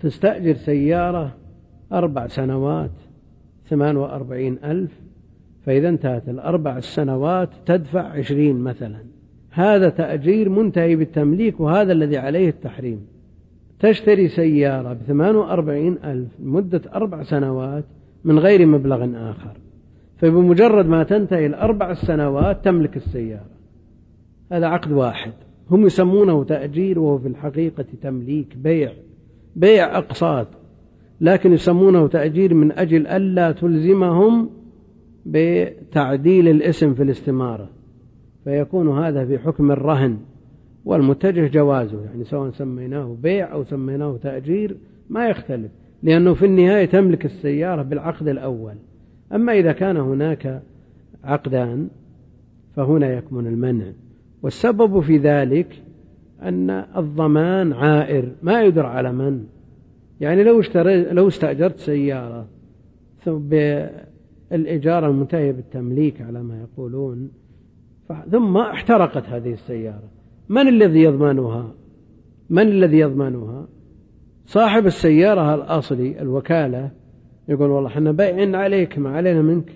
تستأجر سيارة أربع سنوات ثمان وأربعين ألف، فإذا انتهت الأربع سنوات تدفع عشرين مثلا، هذا تأجير منتهي بالتمليك وهذا الذي عليه التحريم. تشتري سيارة بثمان وأربعين ألف مدة أربع سنوات من غير مبلغ آخر، فبمجرد ما تنتهي الأربع سنوات تملك السيارة، هذا عقد واحد، هم يسمونه تأجير وهو في الحقيقة تمليك، بيع بيع أقساط، لكن يسمونه تأجير من أجل ألا تلزمهم بتعديل الاسم في الاستمارة، فيكون هذا في حكم الرهن، والمتجه جوازه، يعني سواء سميناه بيع أو سميناه تأجير ما يختلف، لأنه في النهاية تملك السيارة بالعقد الأول. أما إذا كان هناك عقدان فهنا يكمن المنع، والسبب في ذلك أن الضمان عائر ما يدرى على من، يعني لو لو استأجرت سيارة بالإجارة المنتهية بالتمليك على ما يقولون ثم احترقت هذه السيارة، من الذي يضمنها؟ من الذي يضمنها؟ صاحب السيارة الأصلي، الوكالة، يقول: والله احنا بايعين عليك ما علينا منك،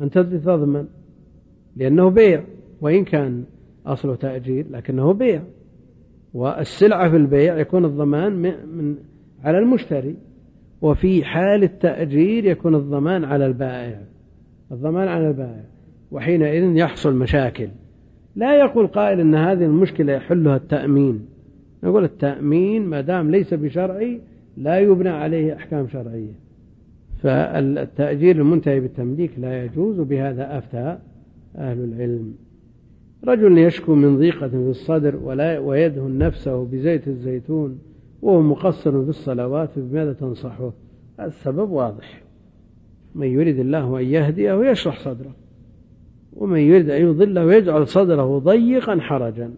أنت الذي تضمن، لأنه بيع، وإن كان أصله تأجير لكنه بيع، والسلعة في البيع يكون الضمان من على المشتري، وفي حال التأجير يكون الضمان على البائع، الضمان على البائع، وحينئذ يحصل مشاكل. لا يقول قائل أن هذه المشكلة يحلها التأمين، نقول التأمين ما دام ليس بشرعي لا يبنى عليه أحكام شرعية، فالتأجير المنتهي بالتمليك لا يجوز، بهذا أفتى أهل العلم. رجل يشكو من ضيقة في الصدر ويدهن نفسه بزيت الزيتون وهو مقصر في الصلوات، فبماذا تنصحه؟ السبب واضح، من يريد الله أن يهديه يشرح صدره، ومن يريد أن يضله يجعل صدره ضيقا حرجا.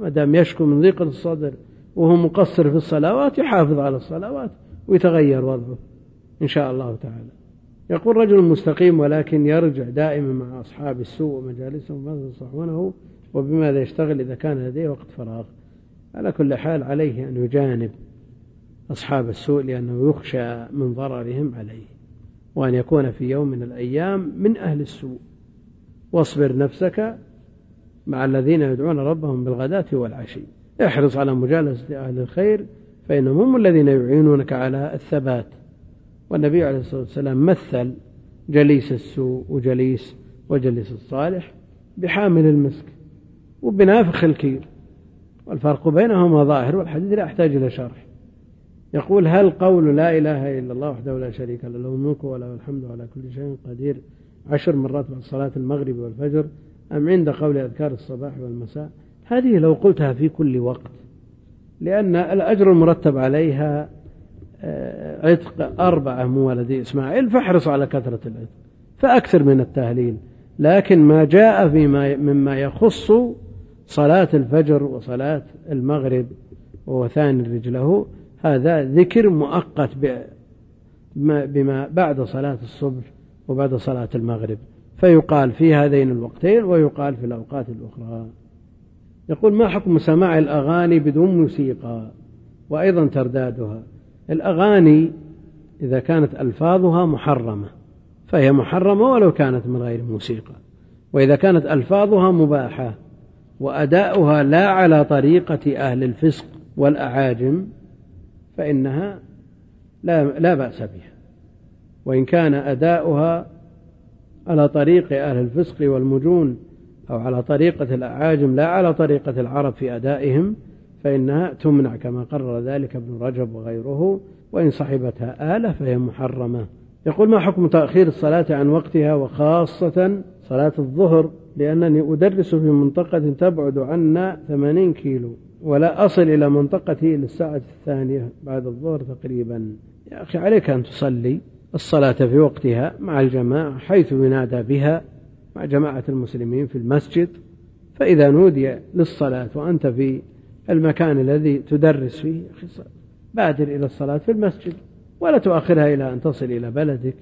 ما دام يشكو من ضيق الصدر وهو مقصر في الصلوات يحافظ على الصلوات ويتغير وضعه إن شاء الله تعالى. يقول: رجل مستقيم ولكن يرجع دائما مع أصحاب السوء ومجالسهم، ماذا يصحونه وبماذا يشتغل إذا كان لديه وقت فراغ؟ على كل حال عليه أن يجانب أصحاب السوء لأنه يخشى من ضررهم عليه، وأن يكون في يوم من الأيام من أهل السوء. واصبر نفسك مع الذين يدعون ربهم بالغداة والعشي، احرص على مجالسة أهل الخير فإنهم هم الذين يعينونك على الثبات. والنبي عليه الصلاة والسلام مثل جليس السوء وجليس وجليس الصالح بحامل المسك وبنافخ الكير، والفرق بينهما ظاهر، والحديث لا يحتاج إلى شرح. يقول: هل قول لا إله إلا الله وحده لا شريك له، له الملك وله الحمد وعلى كل شيء قدير، عشر مرات بعد صلاة المغرب والفجر، أم عند قول أذكار الصباح والمساء؟ هذه لو قلتها في كل وقت، لأن الأجر المرتب عليها عتق أربعة من ولدي إسماعيل، فاحرص على كثرة العتق، فأكثر من التهليل. لكن ما جاء فيما مما يخص صلاة الفجر وصلاة المغرب وهو ثاني رجله، هذا ذكر مؤقت بما بعد صلاة الصبح وبعد صلاة المغرب، فيقال في هذين الوقتين ويقال في الأوقات الأخرى. يقول: ما حكم سماع الأغاني بدون موسيقى وأيضا تردادها؟ الأغاني إذا كانت ألفاظها محرمة فهي محرمة ولو كانت من غير موسيقى، وإذا كانت ألفاظها مباحة وأداؤها لا على طريقة أهل الفسق والأعاجم فإنها لا, لا بأس بها، وإن كان أداؤها على طريق أهل الفسق والمجون أو على طريقة الأعاجم لا على طريقة العرب في أدائهم فإنها تمنع، كما قرر ذلك ابن رجب وغيره، وإن صحبتها آلة فهي محرمة. يقول: ما حكم تأخير الصلاة عن وقتها وخاصة صلاة الظهر؟ لأنني أدرس في منطقة تبعد عنا ثمانين كيلو ولا أصل إلى منطقتي للساعة الثانية بعد الظهر تقريبا. يا أخي عليك أن تصلي الصلاة في وقتها مع الجماعة حيث ينادى بها، مع جماعة المسلمين في المسجد، فإذا نودي للصلاة وأنت في المكان الذي تدرس فيه بادر إلى الصلاة في المسجد ولا تؤخرها إلى أن تصل إلى بلدك.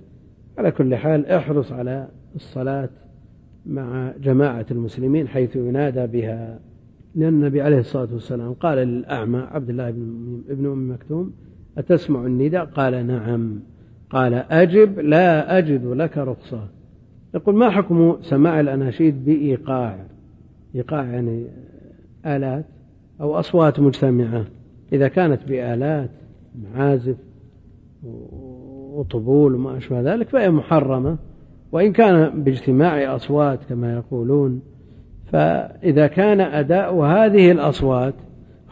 على كل حال احرص على الصلاة مع جماعة المسلمين حيث ينادى بها، لأن النبي عليه الصلاة والسلام قال للأعمى عبد الله بن أم مكتوم: أتسمع النداء؟ قال: نعم. قال: أجب، لا أجد لك رخصة. يقول: ما حكم سماع الأناشيد بإيقاع، إيقاع يعني آلات أو أصوات مجتمعة؟ إذا كانت بآلات معازف وطبول وما أشبه ذلك فهي محرمة، وإن كان باجتماع أصوات كما يقولون، فإذا كان أداء هذه الأصوات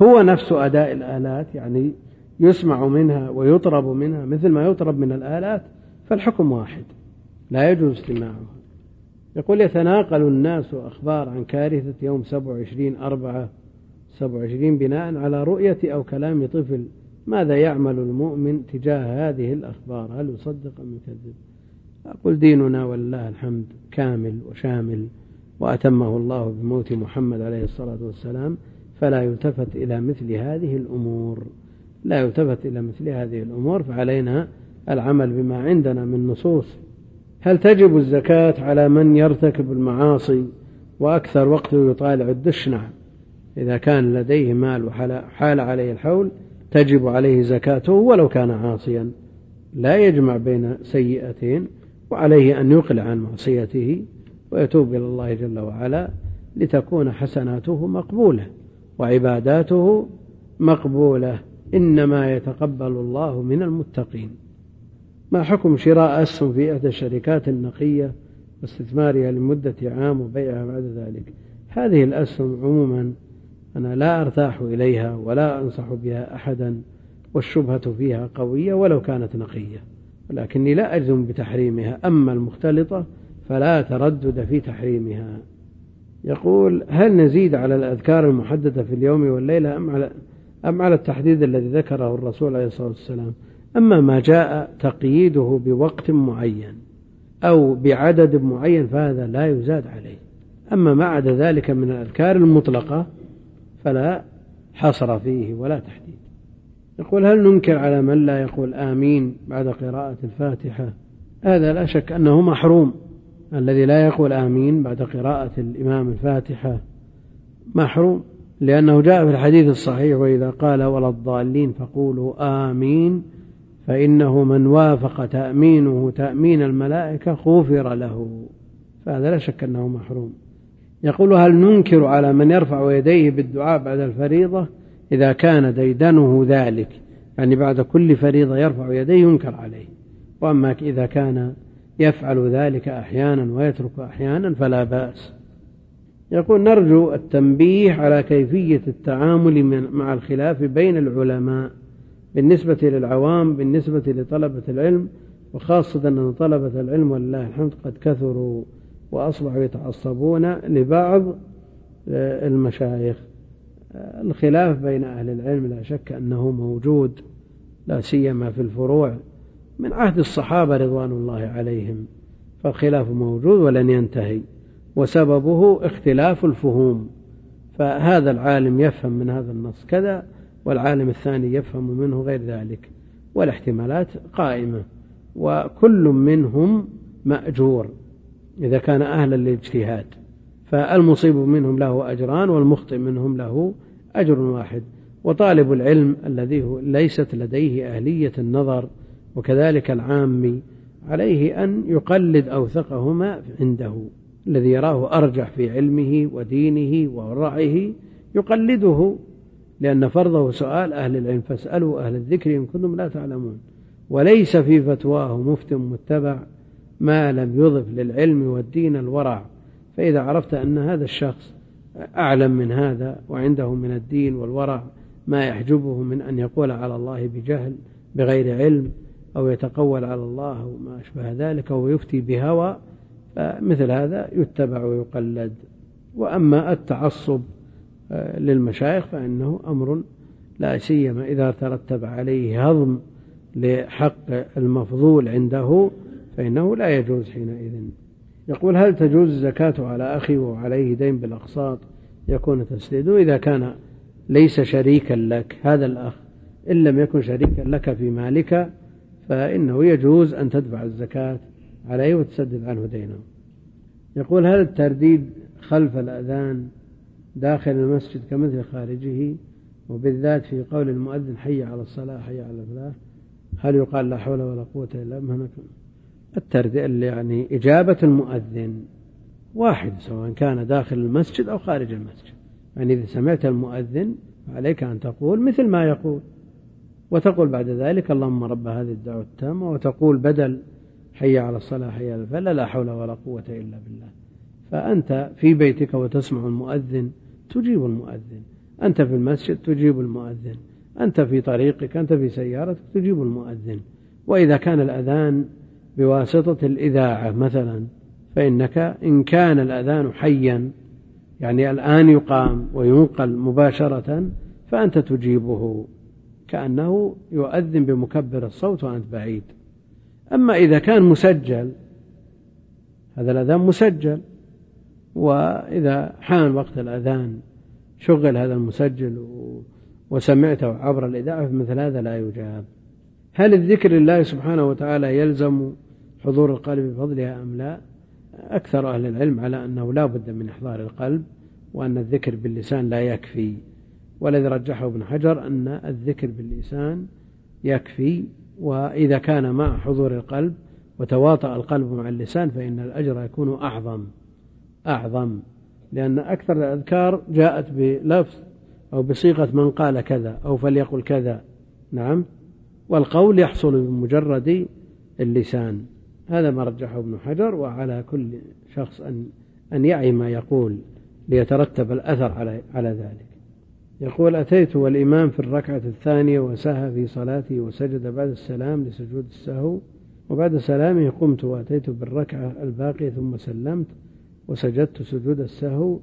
هو نفس أداء الآلات، يعني يسمع منها ويطرب منها مثل ما يطرب من الآلات، فالحكم واحد، لا يجوز استماعها. يقول: يتناقل الناس أخبار عن كارثة يوم سبعة وعشرين أربعة سبعة وعشرين بناء على رؤية أو كلام طفل، ماذا يعمل المؤمن تجاه هذه الأخبار؟ هل يصدق أم يكذب؟ أقول: ديننا والله الحمد كامل وشامل، وأتمه الله بموت محمد عليه الصلاة والسلام، فلا يلتفت إلى مثل هذه الأمور، لا يلتفت إلى مثل هذه الأمور، فعلينا العمل بما عندنا من نصوص. هل تجب الزكاة على من يرتكب المعاصي وأكثر وقته يطالع الدشنة؟ إذا كان لديه مال وحال عليه الحول تجب عليه زكاته ولو كان عاصيا، لا يجمع بين سيئتين، وعليه أن يقلع عن معصيته ويتوب إلى الله جل وعلا لتكون حسناته مقبولة وعباداته مقبولة، إنما يتقبل الله من المتقين. ما حكم شراء أسهم في إحدى الشركات النقية واستثمارها لمدة عام وبيعها بعد ذلك؟ هذه الأسهم عموما أنا لا أرتاح إليها ولا أنصح بها أحدا، والشبهة فيها قوية ولو كانت نقية، ولكني لا أجزم بتحريمها. أما المختلطة فلا تردد في تحريمها. يقول: هل نزيد على الأذكار المحددة في اليوم والليلة أم على, أم على التحديد الذي ذكره الرسول عليه الصلاة والسلام؟ أما ما جاء تقييده بوقت معين أو بعدد معين فهذا لا يزاد عليه، أما ما عدا ذلك من الأذكار المطلقة فلا حصر فيه ولا تحديد. يقول: هل ننكر على من لا يقول آمين بعد قراءة الفاتحة؟ هذا لا شك أنه محروم. الذي لا يقول آمين بعد قراءة الإمام الفاتحة محروم، لأنه جاء في الحديث الصحيح: وإذا قال ولا الضالين فقولوا آمين، فإنه من وافق تأمينه تأمين الملائكة غفر له، فهذا لا شك أنه محروم. يقول: هل ننكر على من يرفع يديه بالدعاء بعد الفريضة إذا كان ديدنه ذلك، يعني بعد كل فريضة يرفع يديه ينكر عليه، وأما إذا كان يفعل ذلك أحيانا ويترك أحيانا فلا بأس. يقول: نرجو التنبيه على كيفية التعامل مع الخلاف بين العلماء بالنسبة للعوام بالنسبة لطلبة العلم، وخاصة أن طلبة العلم والله الحمد قد كثروا وأصبحوا يتعصبون لبعض المشايخ. الخلاف بين أهل العلم لا شك أنه موجود، لا سيما في الفروع من عهد الصحابة رضوان الله عليهم، فالخلاف موجود ولن ينتهي، وسببه اختلاف الفهوم، فهذا العالم يفهم من هذا النص كذا والعالم الثاني يفهم منه غير ذلك، والاحتمالات قائمة، وكل منهم مأجور إذا كان أهلا للاجتهاد، فالمصيب منهم له أجران والمخطئ منهم له أجر واحد. وطالب العلم الذي ليست لديه أهلية النظر وكذلك العامي عليه أن يقلد أوثقهما عنده، الذي يراه أرجح في علمه ودينه وورعه يقلده، لأن فرضه سؤال أهل العلم: فاسألوا أهل الذكر إن كنتم لا تعلمون. وليس في فتواه مفتٍ متبع ما لم يضف للعلم والدين الورع، فإذا عرفت أن هذا الشخص أعلم من هذا وعنده من الدين والورع ما يحجبه من أن يقول على الله بجهل بغير علم، أو يتقول على الله وما أشبه ذلك، أو يفتي بهوى، مثل هذا يتبع ويقلد. وأما التعصب للمشايخ فإنه أمر لا سيما إذا ترتب عليه هضم لحق المفضول عنده، فإنه لا يجوز حينئذ. يقول: هل تجوز الزكاة على أخي وعليه دين بالأقساط يكون تسديده إذا كان ليس شريكا لك؟ هذا الأخ إن لم يكن شريكا لك في مالك فإنه يجوز أن تدفع الزكاة عليه وتسدد عنه دينه. يقول: هل الترديد خلف الأذان داخل المسجد كمثل خارجه، وبالذات في قول المؤذن حي على الصلاة حي على الفلاح، هل يقال لا حول ولا قوة إلا بالله؟ الترديد يعني إجابة المؤذن واحد سواء كان داخل المسجد أو خارج المسجد، يعني إذا سمعت المؤذن عليك أن تقول مثل ما يقول، وتقول بعد ذلك: اللهم رب هذه الدعوة التامة، وتقول بدل حي على الصلاة حي على الفلاح لا حول ولا قوة إلا بالله. فأنت في بيتك وتسمع المؤذن تجيب المؤذن، أنت في المسجد تجيب المؤذن، أنت في طريقك، أنت في سيارتك تجيب المؤذن. وإذا كان الأذان بواسطة الإذاعة مثلا، فإنك إن كان الأذان حيا يعني الآن يقام وينقل مباشرة، فأنت تجيبه كأنه يؤذن بمكبر الصوت وأنت بعيد. أما إذا كان مسجل، هذا الأذان مسجل، وإذا حان وقت الأذان شغل هذا المسجل وسمعته عبر الإذاعة، فمثل هذا لا يجاب. هل الذكر لله سبحانه وتعالى يلزم حضور القلب بفضلها أم لا؟ أكثر أهل العلم على أنه لا بد من إحضار القلب، وأن الذكر باللسان لا يكفي، والذي رجحه ابن حجر أن الذكر باللسان يكفي، وإذا كان مع حضور القلب وتواطأ القلب مع اللسان فإن الأجر يكون أعظم أعظم لأن أكثر الأذكار جاءت بلفظ أو بصيغة من قال كذا أو فليقل كذا، نعم، والقول يحصل بمجرد اللسان. هذا ما رجحه ابن حجر، وعلى كل شخص أن أن يعي ما يقول ليترتب الأثر على على ذلك. يقول: أتيت والإمام في الركعة الثانية وسهى في صلاته وسجد بعد السلام لسجود السهو، وبعد سلامه قمت وأتيت بالركعة الباقية ثم سلمت وسجدت سجود السهو،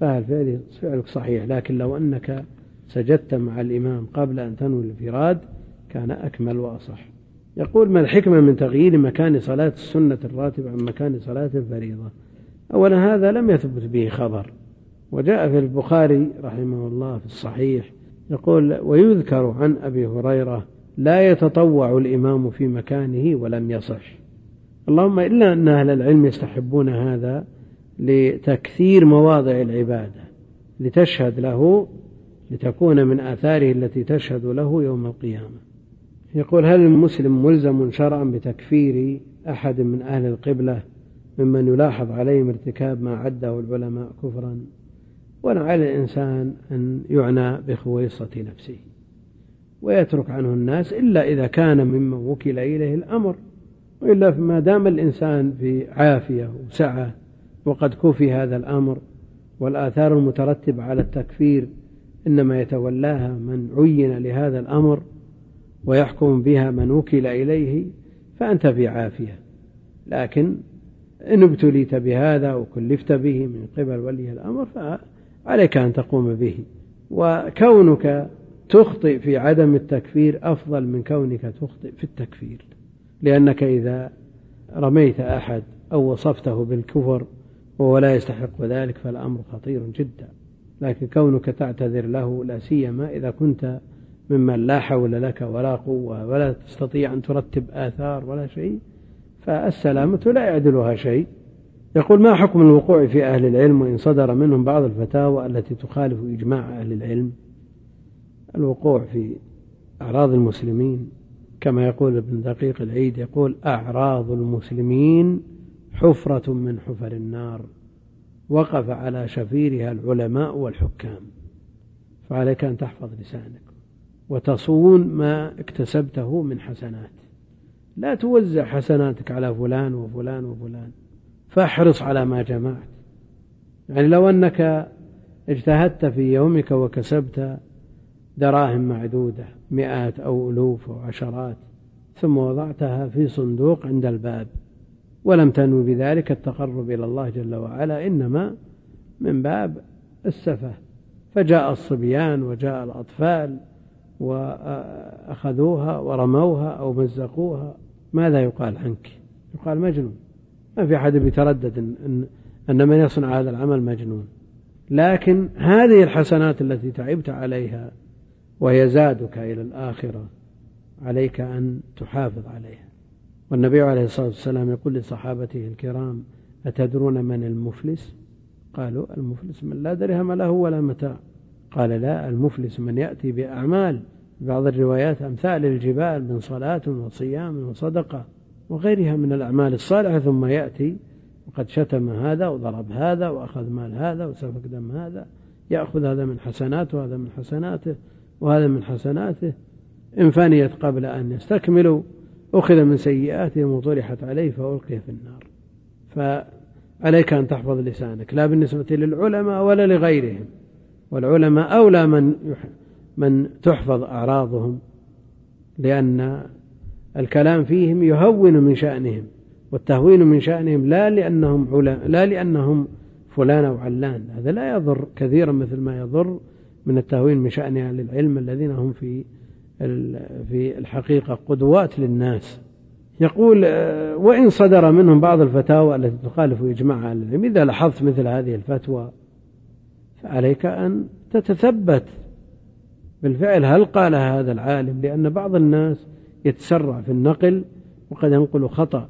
فهل فعلك صحيح؟ لكن لو أنك سجدت مع الإمام قبل أن تنوي الانفراد كان أكمل وأصح. يقول: ما الحكمة من تغيير مكان صلاة السنة الراتبة عن مكان صلاة الفريضة؟ أولا، هذا لم يثبت به خبر، وجاء في البخاري رحمه الله في الصحيح يقول: ويذكر عن أبي هريرة لا يتطوع الإمام في مكانه ولم يصح. اللهم إلا أن أهل العلم يستحبون هذا لتكثير مواضع العبادة لتشهد له، لتكون من آثاره التي تشهد له يوم القيامة. يقول: هل المسلم ملزم شرعا بتكفير أحد من أهل القبلة ممن يلاحظ عليهم ارتكاب ما عده العلماء كفرا؟ ولا على الإنسان أن يعنى بخويصة نفسه ويترك عنه الناس إلا إذا كان ممن وكل إليه الأمر، وإلا فما دام الإنسان في عافية وسعة وقد كفي هذا الأمر، والآثار المترتبة على التكفير إنما يتولاها من عين لهذا الأمر ويحكم بها من وكل إليه، فأنت في عافية. لكن إن ابتليت بهذا وكلفت به من قبل ولي الأمر فعليك أن تقوم به، وكونك تخطئ في عدم التكفير أفضل من كونك تخطئ في التكفير، لأنك إذا رميت أحد أو وصفته بالكفر وهو لا يستحق ذلك فالأمر خطير جدا. لكن كونك تعتذر له، لا سيما إذا كنت ممن لا حول لك ولا قوة ولا تستطيع أن ترتب آثار ولا شيء، فالسلامة لا يعدلها شيء. يقول: ما حكم الوقوع في أهل العلم وإن صدر منهم بعض الفتاوى التي تخالف إجماع أهل العلم؟ الوقوع في أعراض المسلمين كما يقول ابن دقيق العيد، يقول: أعراض المسلمين حفرة من حفر النار وقف على شفيرها العلماء والحكام، فعليك أن تحفظ لسانك وتصون ما اكتسبته من حسنات، لا توزع حسناتك على فلان وفلان وفلان، فاحرص على ما جمعت. يعني لو أنك اجتهدت في يومك وكسبت دراهم معدودة، مئات أو ألوف أو عشرات، ثم وضعتها في صندوق عند الباب ولم تنو بذلك التقرب إلى الله جل وعلا، إنما من باب السفة، فجاء الصبيان وجاء الأطفال وأخذوها ورموها أو مزقوها، ماذا يقال عنك؟ يقال مجنون. ما في أحد بيتردد أن, أن من يصنع هذا العمل مجنون. لكن هذه الحسنات التي تعبت عليها ويزادك إلى الآخرة عليك أن تحافظ عليها. والنبي عليه الصلاة والسلام يقول لصحابته الكرام: أتدرون من المفلس؟ قالوا: المفلس من لا درهم له ولا متاع. قال: لا، المفلس من يأتي بأعمال، بعض الروايات أمثال الجبال، من صلاة وصيام وصدقة وغيرها من الأعمال الصالحة، ثم يأتي وقد شتم هذا وضرب هذا وأخذ مال هذا وسفك دم هذا، يأخذ هذا من حسناته وهذا من حسناته وهذا من حسناته، إن فانيت قبل أن يستكملوا أخذ من سيئاتهم وطرحت عليه فألقي في النار. فعليك أن تحفظ لسانك، لا بالنسبة للعلماء ولا لغيرهم، والعلماء أولى من من تحفظ أعراضهم، لأن الكلام فيهم يهون من شأنهم، والتهوين من شأنهم لا لأنهم علماء لا لأنهم فلان أو علان، هذا لا يضر كثيرا مثل ما يضر من التهوين من شأن أهل العلم الذين هم في في الحقيقة قدوات للناس. يقول: وإن صدر منهم بعض الفتاوى التي تخالف إجماع أهل العلم، إذا لاحظت مثل هذه الفتوى فعليك أن تتثبت بالفعل هل قال هذا العالم، لأن بعض الناس يتسرع في النقل وقد ينقل خطأ،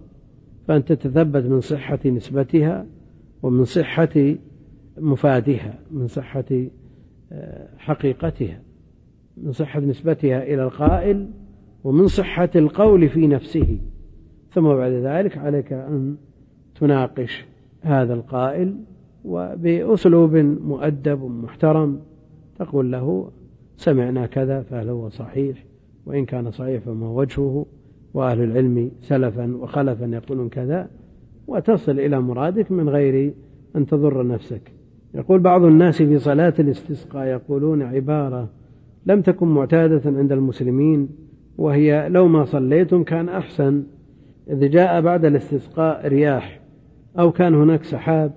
فأن تتثبت من صحة نسبتها ومن صحة مفادها، من صحة حقيقتها، من صحة نسبتها إلى القائل ومن صحة القول في نفسه. ثم بعد ذلك عليك أن تناقش هذا القائل وبأسلوب مؤدب محترم، تقول له: سمعنا كذا فهل هو صحيح؟ وإن كان صحيح فما وجهه؟ وأهل العلم سلفا وخلفا يقولون كذا، وتصل إلى مرادك من غير أن تضر نفسك. يقول: بعض الناس في صلاة الاستسقاء يقولون عبارة لم تكن معتادة عند المسلمين، وهي: لو ما صليتم كان أحسن، إذ جاء بعد الاستسقاء رياح أو كان هناك سحاب،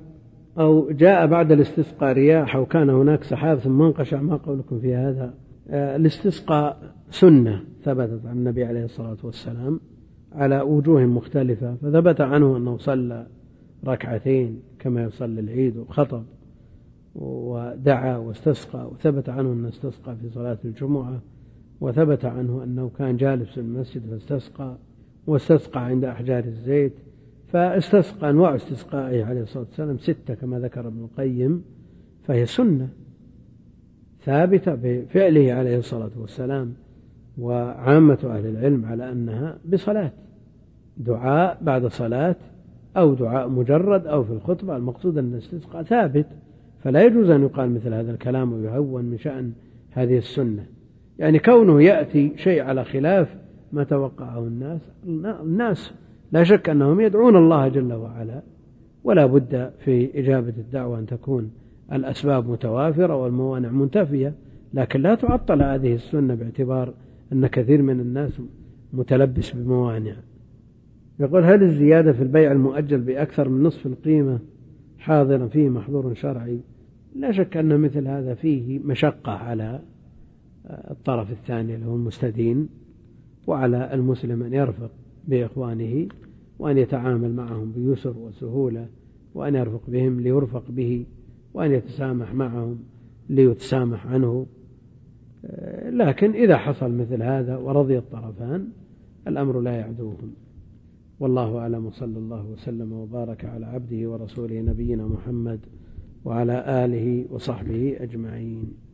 أو جاء بعد الاستسقاء رياح أو كان هناك سحاب ثم انقشع. ما قولكم في هذا؟ الاستسقاء سنة ثبتت عن النبي عليه الصلاة والسلام على وجوه مختلفة، فثبت عنه أنه صلى ركعتين كما يصلي العيد وخطب، ودعا واستسقى، وثبت عنه أن استسقى في صلاة الجمعة، وثبت عنه أنه كان جالس في المسجد فاستسقى، واستسقى عند أحجار الزيت. فاستسقى أنواع استسقائه عليه الصلاة والسلام ستة كما ذكر ابن القيم، فهي سنة ثابتة بفعله عليه الصلاة والسلام، وعامة أهل العلم على أنها بصلاة، دعاء بعد صلاة أو دعاء مجرد أو في الخطبة، المقصود أن الاستسقاء ثابت، فلا يجوز أن يقال مثل هذا الكلام ويهون من شأن هذه السنة. يعني كونه يأتي شيء على خلاف ما توقعه الناس، الناس لا شك أنهم يدعون الله جل وعلا، ولا بد في إجابة الدعوة أن تكون الأسباب متوافرة والموانع منتفية، لكن لا تعطل هذه السنة باعتبار أن كثير من الناس متلبس بموانع. يقول: هل الزيادة في البيع المؤجل بأكثر من نصف القيمة حاضرا فيه محظور شرعي؟ لا شك أن مثل هذا فيه مشقة على الطرف الثاني اللي هو المستدين، وعلى المسلم أن يرفق بإخوانه وأن يتعامل معهم بيسر وسهولة، وأن يرفق بهم ليرفق به، وأن يتسامح معهم ليتسامح عنه. لكن إذا حصل مثل هذا ورضي الطرفان الأمر لا يعدوهم. والله أعلم، صلى الله وسلم وبارك على عبده ورسوله نبينا محمد وعلى آله وصحبه أجمعين.